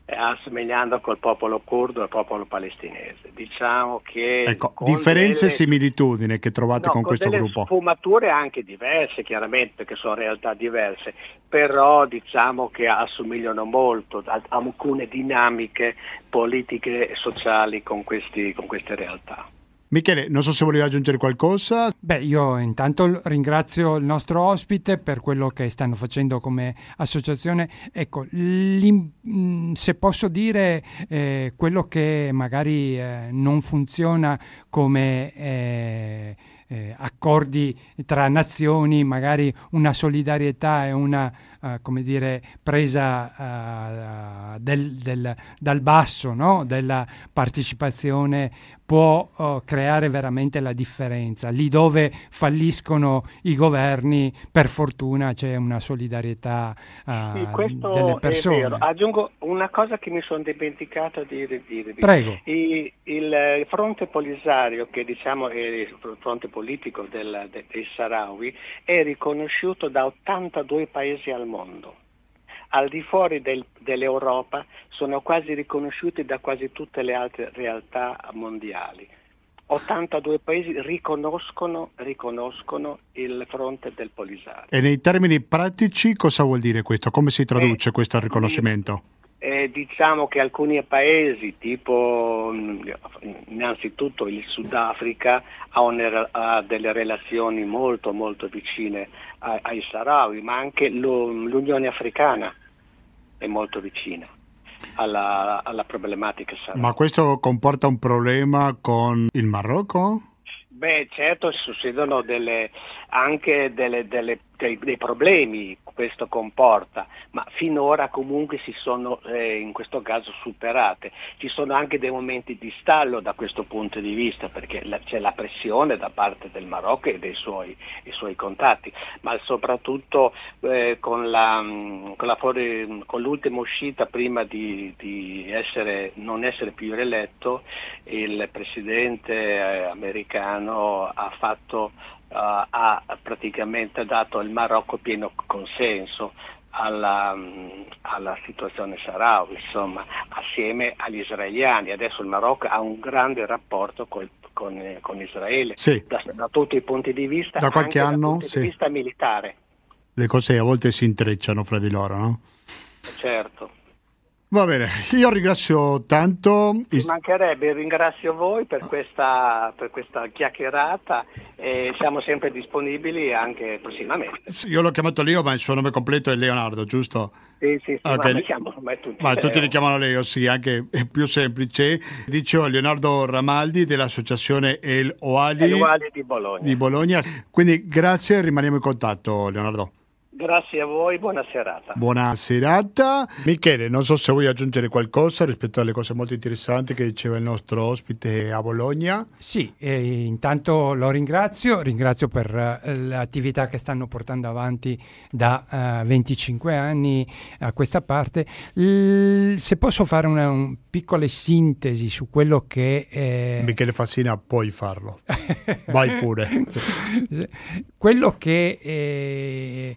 eh, assomigliando col popolo curdo e al popolo palestinese. Diciamo che ecco, differenze e delle similitudini che trovate no, con, con questo gruppo? Sfumature anche diverse, chiaramente, che sono realtà diverse, però diciamo che assomigliano molto a, a alcune dinamiche politiche e sociali con questi con queste realtà. Michele, non so se volevi aggiungere qualcosa. Beh, io intanto ringrazio il nostro ospite per quello che stanno facendo come associazione. Ecco, se posso dire eh, quello che magari eh, non funziona come eh, eh, accordi tra nazioni, magari una solidarietà e una Uh, come dire, presa uh, del, del, dal basso, no? Della partecipazione, può uh, creare veramente la differenza. Lì dove falliscono i governi, per fortuna c'è una solidarietà uh, sì, questo delle persone. È vero. Aggiungo una cosa che mi sono dimenticato di dirvi. Prego. I, il fronte polisario, che diciamo è il fronte politico del, de, dei Sahrawi, è riconosciuto da ottantadue paesi al mondo. mondo. Al di fuori del, dell'Europa sono quasi riconosciuti da quasi tutte le altre realtà mondiali. ottantadue paesi riconoscono, riconoscono il fronte del Polisario. E nei termini pratici cosa vuol dire questo? Come si traduce eh, questo riconoscimento? Eh, diciamo che alcuni paesi, tipo innanzitutto il Sudafrica, ha, un, ha delle relazioni molto molto vicine ai Sahrawi, ma anche l'Unione Africana è molto vicina alla, alla problematica sahrawi. Ma questo comporta un problema con il Marocco? Beh, certo, sussistono delle, anche delle, delle, dei, dei problemi questo comporta, ma finora comunque si sono eh, in questo caso superate. Ci sono anche dei momenti di stallo da questo punto di vista, perché la, c'è la pressione da parte del Marocco e dei suoi, i suoi contatti, ma soprattutto eh, con, la, con, la fuori, con l'ultima uscita prima di, di essere, non essere più rieletto, il presidente eh, americano ha fatto uh, ha praticamente dato il Marocco pieno consenso alla, alla situazione sahrawi, insomma, assieme agli israeliani. Adesso il Marocco ha un grande rapporto col, con, con Israele, sì, da, da tutti i punti di vista, da qualche anche anno, dal punto sì. di vista militare. Le cose a volte si intrecciano fra di loro, no? Certo. Va bene, io ringrazio tanto. Ci mancherebbe, ringrazio voi per questa, per questa chiacchierata, e siamo sempre disponibili anche prossimamente. Sì, io l'ho chiamato Leo, ma il suo nome completo è Leonardo, giusto? Sì, sì, sì, okay. Ma, chiamo, ma, tutti, ma tutti li chiamano Leo, sì, anche è più semplice. Dicevo, Leonardo Rambaldi dell'associazione El Ouali, El Ouali di Bologna. di Bologna. Quindi grazie, rimaniamo in contatto, Leonardo. Grazie a voi, buona serata. Buona serata. Michele, non so se vuoi aggiungere qualcosa rispetto alle cose molto interessanti che diceva il nostro ospite a Bologna. Sì, e intanto lo ringrazio, ringrazio per uh, l'attività che stanno portando avanti da uh, venticinque anni a questa parte. L- se posso fare una un piccola sintesi su quello che... Eh... Michele Fassina, puoi farlo. Vai pure. Quello che... Eh...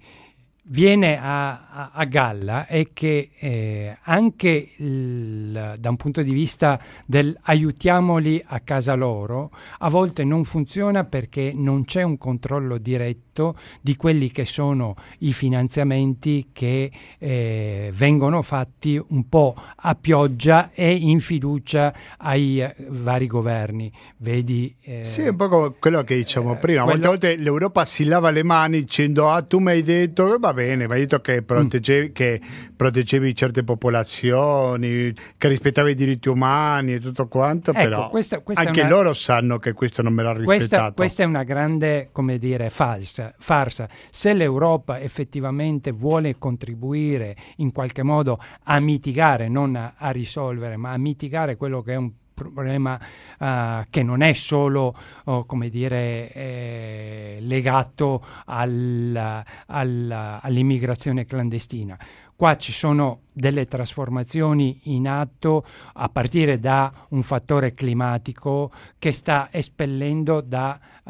viene a, a, a galla è che eh, anche il, da un punto di vista del aiutiamoli a casa loro, a volte non funziona perché non c'è un controllo diretto effetto di quelli che sono i finanziamenti che eh, vengono fatti un po' a pioggia e in fiducia ai eh, vari governi. Vedi, eh, sì, è un po' come quello che diciamo eh, prima. Quello... Molte volte l'Europa si lava le mani dicendo: ah, tu mi hai detto che va bene, mi hai detto che proteggevi, mm. che proteggevi certe popolazioni, che rispettavi i diritti umani e tutto quanto, ecco, però questa, questa anche una... loro sanno che questo non me l'ha rispettato. Questa, questa è una grande, come dire, falsa, farsa. Se l'Europa effettivamente vuole contribuire in qualche modo a mitigare, non a, a risolvere, ma a mitigare quello che è un problema uh, che non è solo oh, come dire eh, legato al, al, all'immigrazione clandestina. Qua ci sono delle trasformazioni in atto a partire da un fattore climatico che sta espellendo da uh,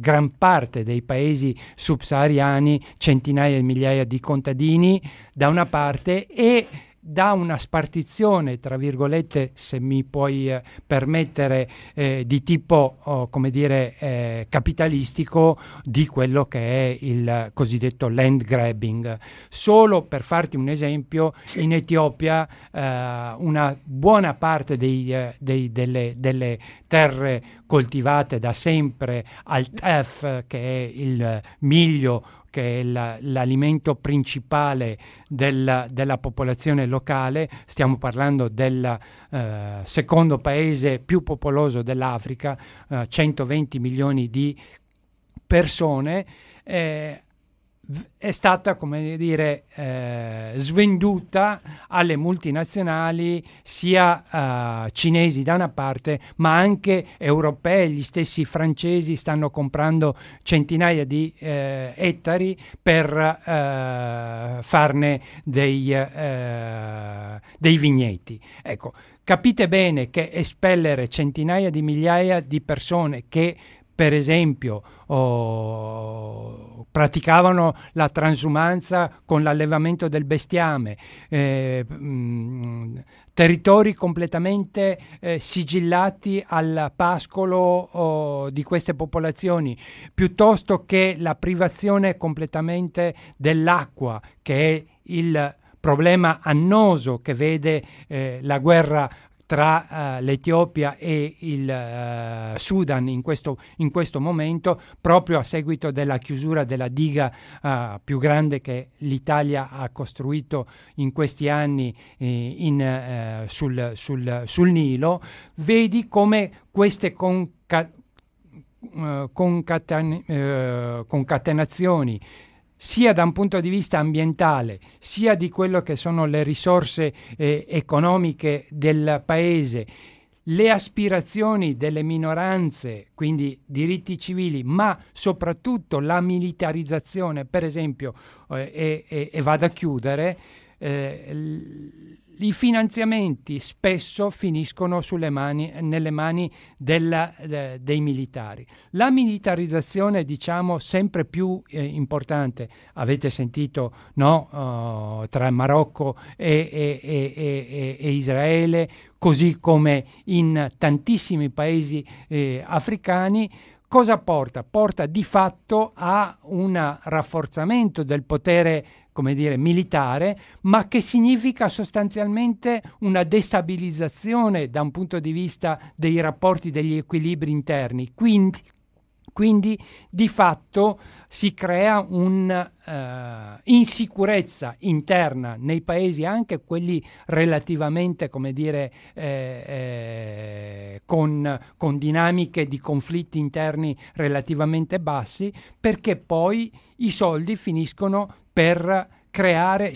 gran parte dei paesi subsahariani centinaia e migliaia di contadini da una parte e da una spartizione, tra virgolette, se mi puoi eh, permettere, eh, di tipo, oh, come dire, eh, capitalistico, di quello che è il cosiddetto land grabbing. Solo per farti un esempio, in Etiopia eh, una buona parte dei, eh, dei, delle, delle terre coltivate da sempre al teff, che è il miglio, che è la, l'alimento principale della, della popolazione locale, stiamo parlando del eh, secondo paese più popoloso dell'Africa, eh, centoventi milioni di persone, eh, è stata, come dire, eh, svenduta alle multinazionali sia eh, cinesi da una parte, ma anche europee. Gli stessi francesi stanno comprando centinaia di eh, ettari per eh, farne dei, eh, dei vigneti. Ecco, capite bene che espellere centinaia di migliaia di persone che, per esempio, oh, praticavano la transumanza con l'allevamento del bestiame, eh, mh, territori completamente eh, sigillati al pascolo oh, di queste popolazioni, piuttosto che la privazione completamente dell'acqua, che è il problema annoso che vede eh, la guerra tra uh, l'Etiopia e il uh, Sudan in questo, in questo momento, proprio a seguito della chiusura della diga uh, più grande che l'Italia ha costruito in questi anni eh, in, uh, sul, sul, sul Nilo. Vedi come queste conca- uh, concaten- uh, concatenazioni, sia da un punto di vista ambientale, sia di quello che sono le risorse eh, economiche del paese, le aspirazioni delle minoranze, quindi diritti civili, ma soprattutto la militarizzazione, per esempio, eh, eh, e vado a chiudere, eh, l- i finanziamenti spesso finiscono sulle mani, nelle mani della, de, dei militari. La militarizzazione, diciamo, sempre più eh, importante. Avete sentito, no? Uh, tra Marocco e, e, e, e, e Israele, così come in tantissimi paesi eh, africani. Cosa porta? Porta di fatto a un rafforzamento del potere, come dire, militare, ma che significa sostanzialmente una destabilizzazione da un punto di vista dei rapporti, degli equilibri interni. Quindi, quindi di fatto si crea un'insicurezza uh, interna nei paesi, anche quelli relativamente, come dire, eh, eh, con, con dinamiche di conflitti interni relativamente bassi, perché poi i soldi finiscono per creare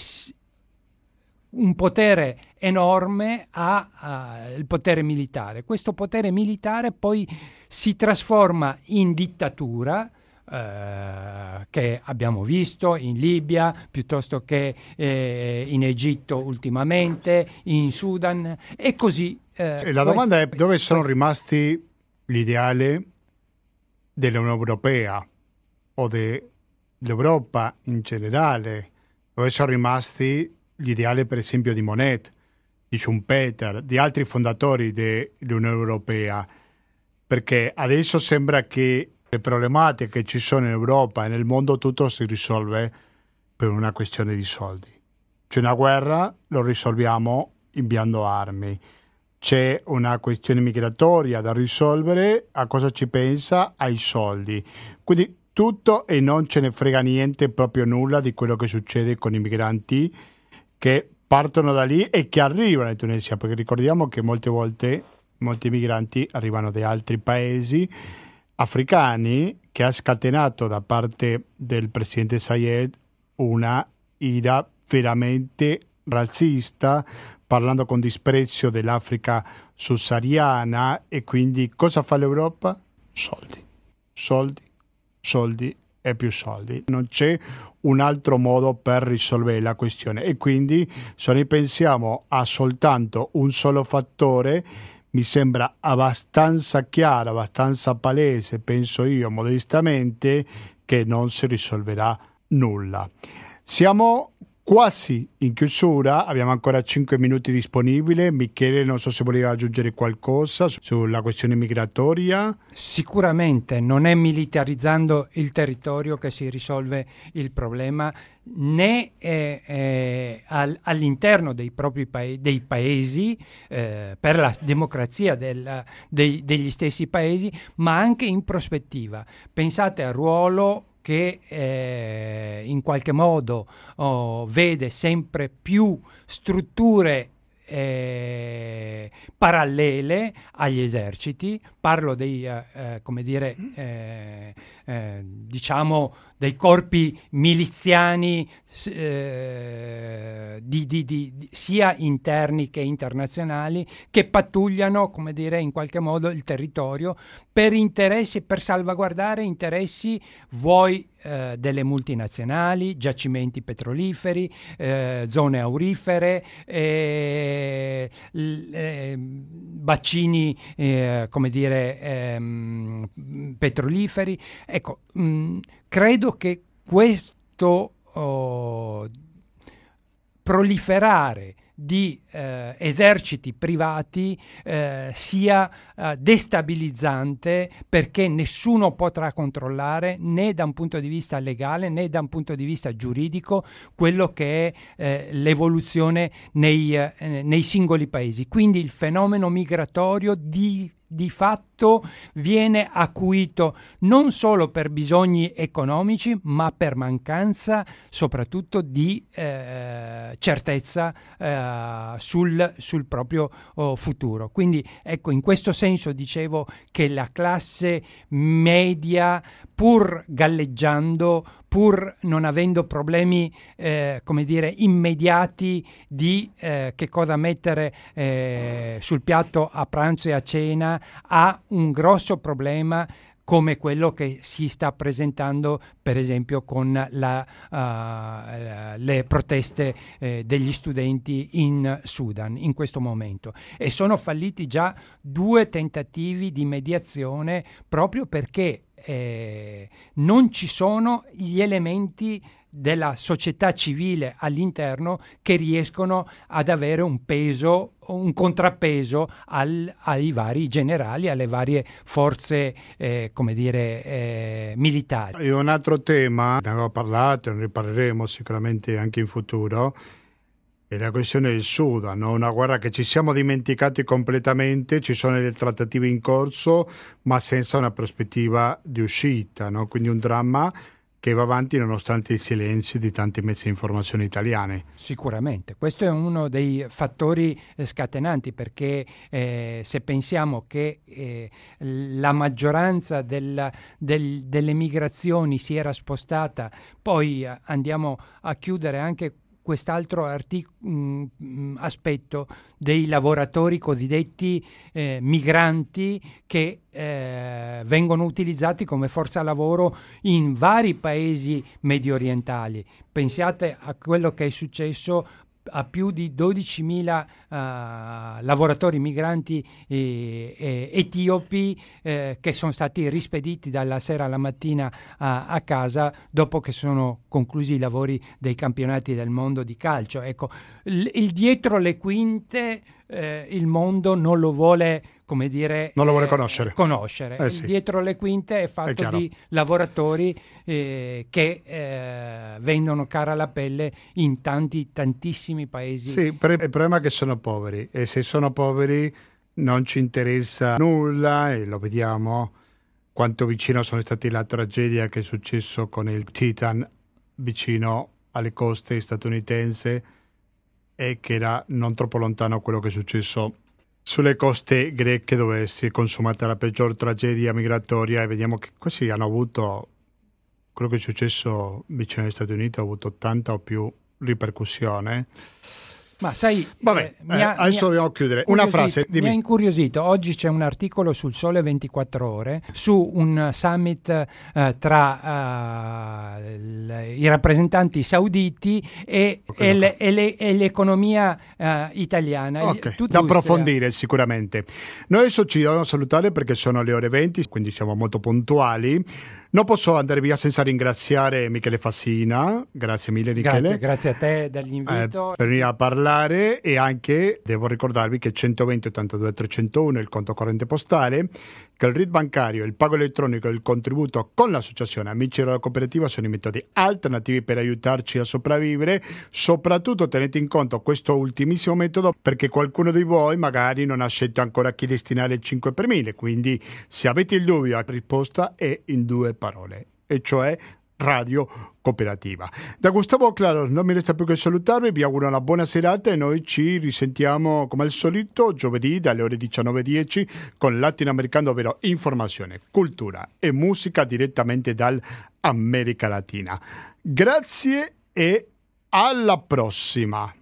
un potere enorme al potere militare. Questo potere militare poi si trasforma in dittatura, eh, che abbiamo visto in Libia, piuttosto che eh, in Egitto ultimamente, in Sudan e così. Eh, sì, la domanda è: dove sono rimasti l'ideale dell'Unione Europea o de l'Europa in generale, dove sono rimasti gli ideali, per esempio, di Monnet, di Schumpeter, di altri fondatori dell'Unione Europea? Perché adesso sembra che Le problematiche che ci sono in Europa e nel mondo tutto si risolve per una questione di soldi. C'è una guerra, lo risolviamo inviando armi. C'è una questione migratoria da risolvere, a cosa ci pensa? Ai soldi. Quindi tutto, e non ce ne frega niente, proprio nulla di quello che succede con i migranti che partono da lì e che arrivano in Tunisia, perché ricordiamo che molte volte molti migranti arrivano da altri paesi africani, che ha scatenato da parte del presidente Saïed una ira veramente razzista, parlando con disprezzo dell'Africa subsahariana. E quindi cosa fa l'Europa? Soldi, soldi, soldi e più soldi. Non c'è un altro modo per risolvere la questione, e quindi se noi pensiamo a soltanto un solo fattore, mi sembra abbastanza chiaro, abbastanza palese, penso io modestamente, che non si risolverà nulla. Siamo quasi in chiusura, abbiamo ancora cinque minuti disponibili. Michele, non so se voleva aggiungere qualcosa sulla questione migratoria. Sicuramente non è militarizzando il territorio che si risolve il problema, né eh, eh, al, all'interno dei propri paesi, dei paesi eh, per la democrazia del, dei, degli stessi paesi, ma anche in prospettiva. Pensate al ruolo che eh, in qualche modo oh, vede sempre più strutture eh, parallele agli eserciti. Parlo dei, eh, come dire, eh, eh, diciamo dei corpi miliziani eh, di, di, di, di, sia interni che internazionali, che pattugliano, come dire, in qualche modo il territorio per interessi, per salvaguardare interessi vuoi eh, delle multinazionali, giacimenti petroliferi, eh, zone aurifere, eh, l, eh, bacini, eh, come dire, ehm, petroliferi. Ecco, mh, credo che questo oh, proliferare di eh, eserciti privati eh, sia eh, destabilizzante, perché nessuno potrà controllare, né da un punto di vista legale né da un punto di vista giuridico, quello che è eh, l'evoluzione nei, eh, nei singoli paesi. Quindi il fenomeno migratorio di di fatto viene acuito non solo per bisogni economici, ma per mancanza soprattutto di eh, certezza eh, sul, sul proprio oh, futuro. Quindi ecco, in questo senso dicevo che la classe media, pur galleggiando, pur non avendo problemi, eh, come dire, immediati di eh, che cosa mettere eh, sul piatto a pranzo e a cena, ha un grosso problema come quello che si sta presentando, per esempio, con la, uh, le proteste eh, degli studenti in Sudan in questo momento. E sono falliti già due tentativi di mediazione, proprio perché Eh, non ci sono gli elementi della società civile all'interno che riescono ad avere un peso, un contrappeso al, ai vari generali, alle varie forze eh, come dire eh, militari. E un altro tema, ne avevo parlato, ne parleremo sicuramente anche in futuro, è la questione del Sudan, no? Una guerra che ci siamo dimenticati completamente. Ci sono delle trattative in corso, ma senza una prospettiva di uscita, no? Quindi un dramma che va avanti nonostante i silenzi di tanti mezzi di informazione italiani. Sicuramente, questo è uno dei fattori scatenanti, perché eh, se pensiamo che eh, la maggioranza del, del, delle migrazioni si era spostata, poi andiamo a chiudere anche quest'altro artic- mh, aspetto dei lavoratori cosiddetti eh, migranti, che eh, vengono utilizzati come forza lavoro in vari paesi mediorientali. Pensate a quello che è successo a più di dodicimila uh, lavoratori migranti eh, eh, etiopi eh, che sono stati rispediti dalla sera alla mattina uh, a casa dopo che sono conclusi i lavori dei campionati del mondo di calcio. Ecco, il, il dietro le quinte eh, il mondo non lo vuole come dire, non lo vuole eh, conoscere, conoscere. Eh, sì. Dietro le quinte è fatto è di lavoratori eh, che eh, vendono cara la pelle in tanti, tantissimi paesi. Sì, per il problema è che sono poveri, e se sono poveri non ci interessa nulla, e lo vediamo quanto vicino sono stati la tragedia che è successo con il Titan vicino alle coste statunitense, e che era non troppo lontano quello che è successo sulle coste greche, dove si è consumata la peggior tragedia migratoria. E vediamo che questi hanno avuto, quello che è successo vicino agli Stati Uniti ha avuto ottanta o più ripercussione. Ma sai, vabbè, eh, eh, ha, adesso dobbiamo chiudere. Una frase, dimmi. Mi ha incuriosito, oggi c'è un articolo sul Sole ventiquattro Ore su un summit eh, tra eh, l, i rappresentanti sauditi e, okay, e, le, e, le, e l'economia eh, italiana. Okay, da approfondire sicuramente. Noi adesso ci dobbiamo salutare perché sono le ore venti, quindi siamo molto puntuali. Non posso andare via senza ringraziare Michele Fassina, grazie mille Michele. Grazie, grazie a te dell'invito. Eh, per venire a parlare, e anche devo ricordarvi che centoventi ottantadue trecentouno è il conto corrente postale, che il R I D bancario, il pago elettronico e il contributo con l'associazione Amici della Cooperativa sono i metodi alternativi per aiutarci a sopravvivere. Soprattutto tenete in conto questo ultimissimo metodo, perché qualcuno di voi magari non ha scelto ancora a chi destinare il cinque per mille, quindi se avete il dubbio la risposta è in due parole, e cioè Radio Cooperativa. Da Gustavo Claros non mi resta più che salutarvi, vi auguro una buona serata e noi ci risentiamo come al solito giovedì dalle ore diciannove e dieci con Latinoamericano, ovvero informazione, cultura e musica direttamente dall'America Latina. Grazie e alla prossima!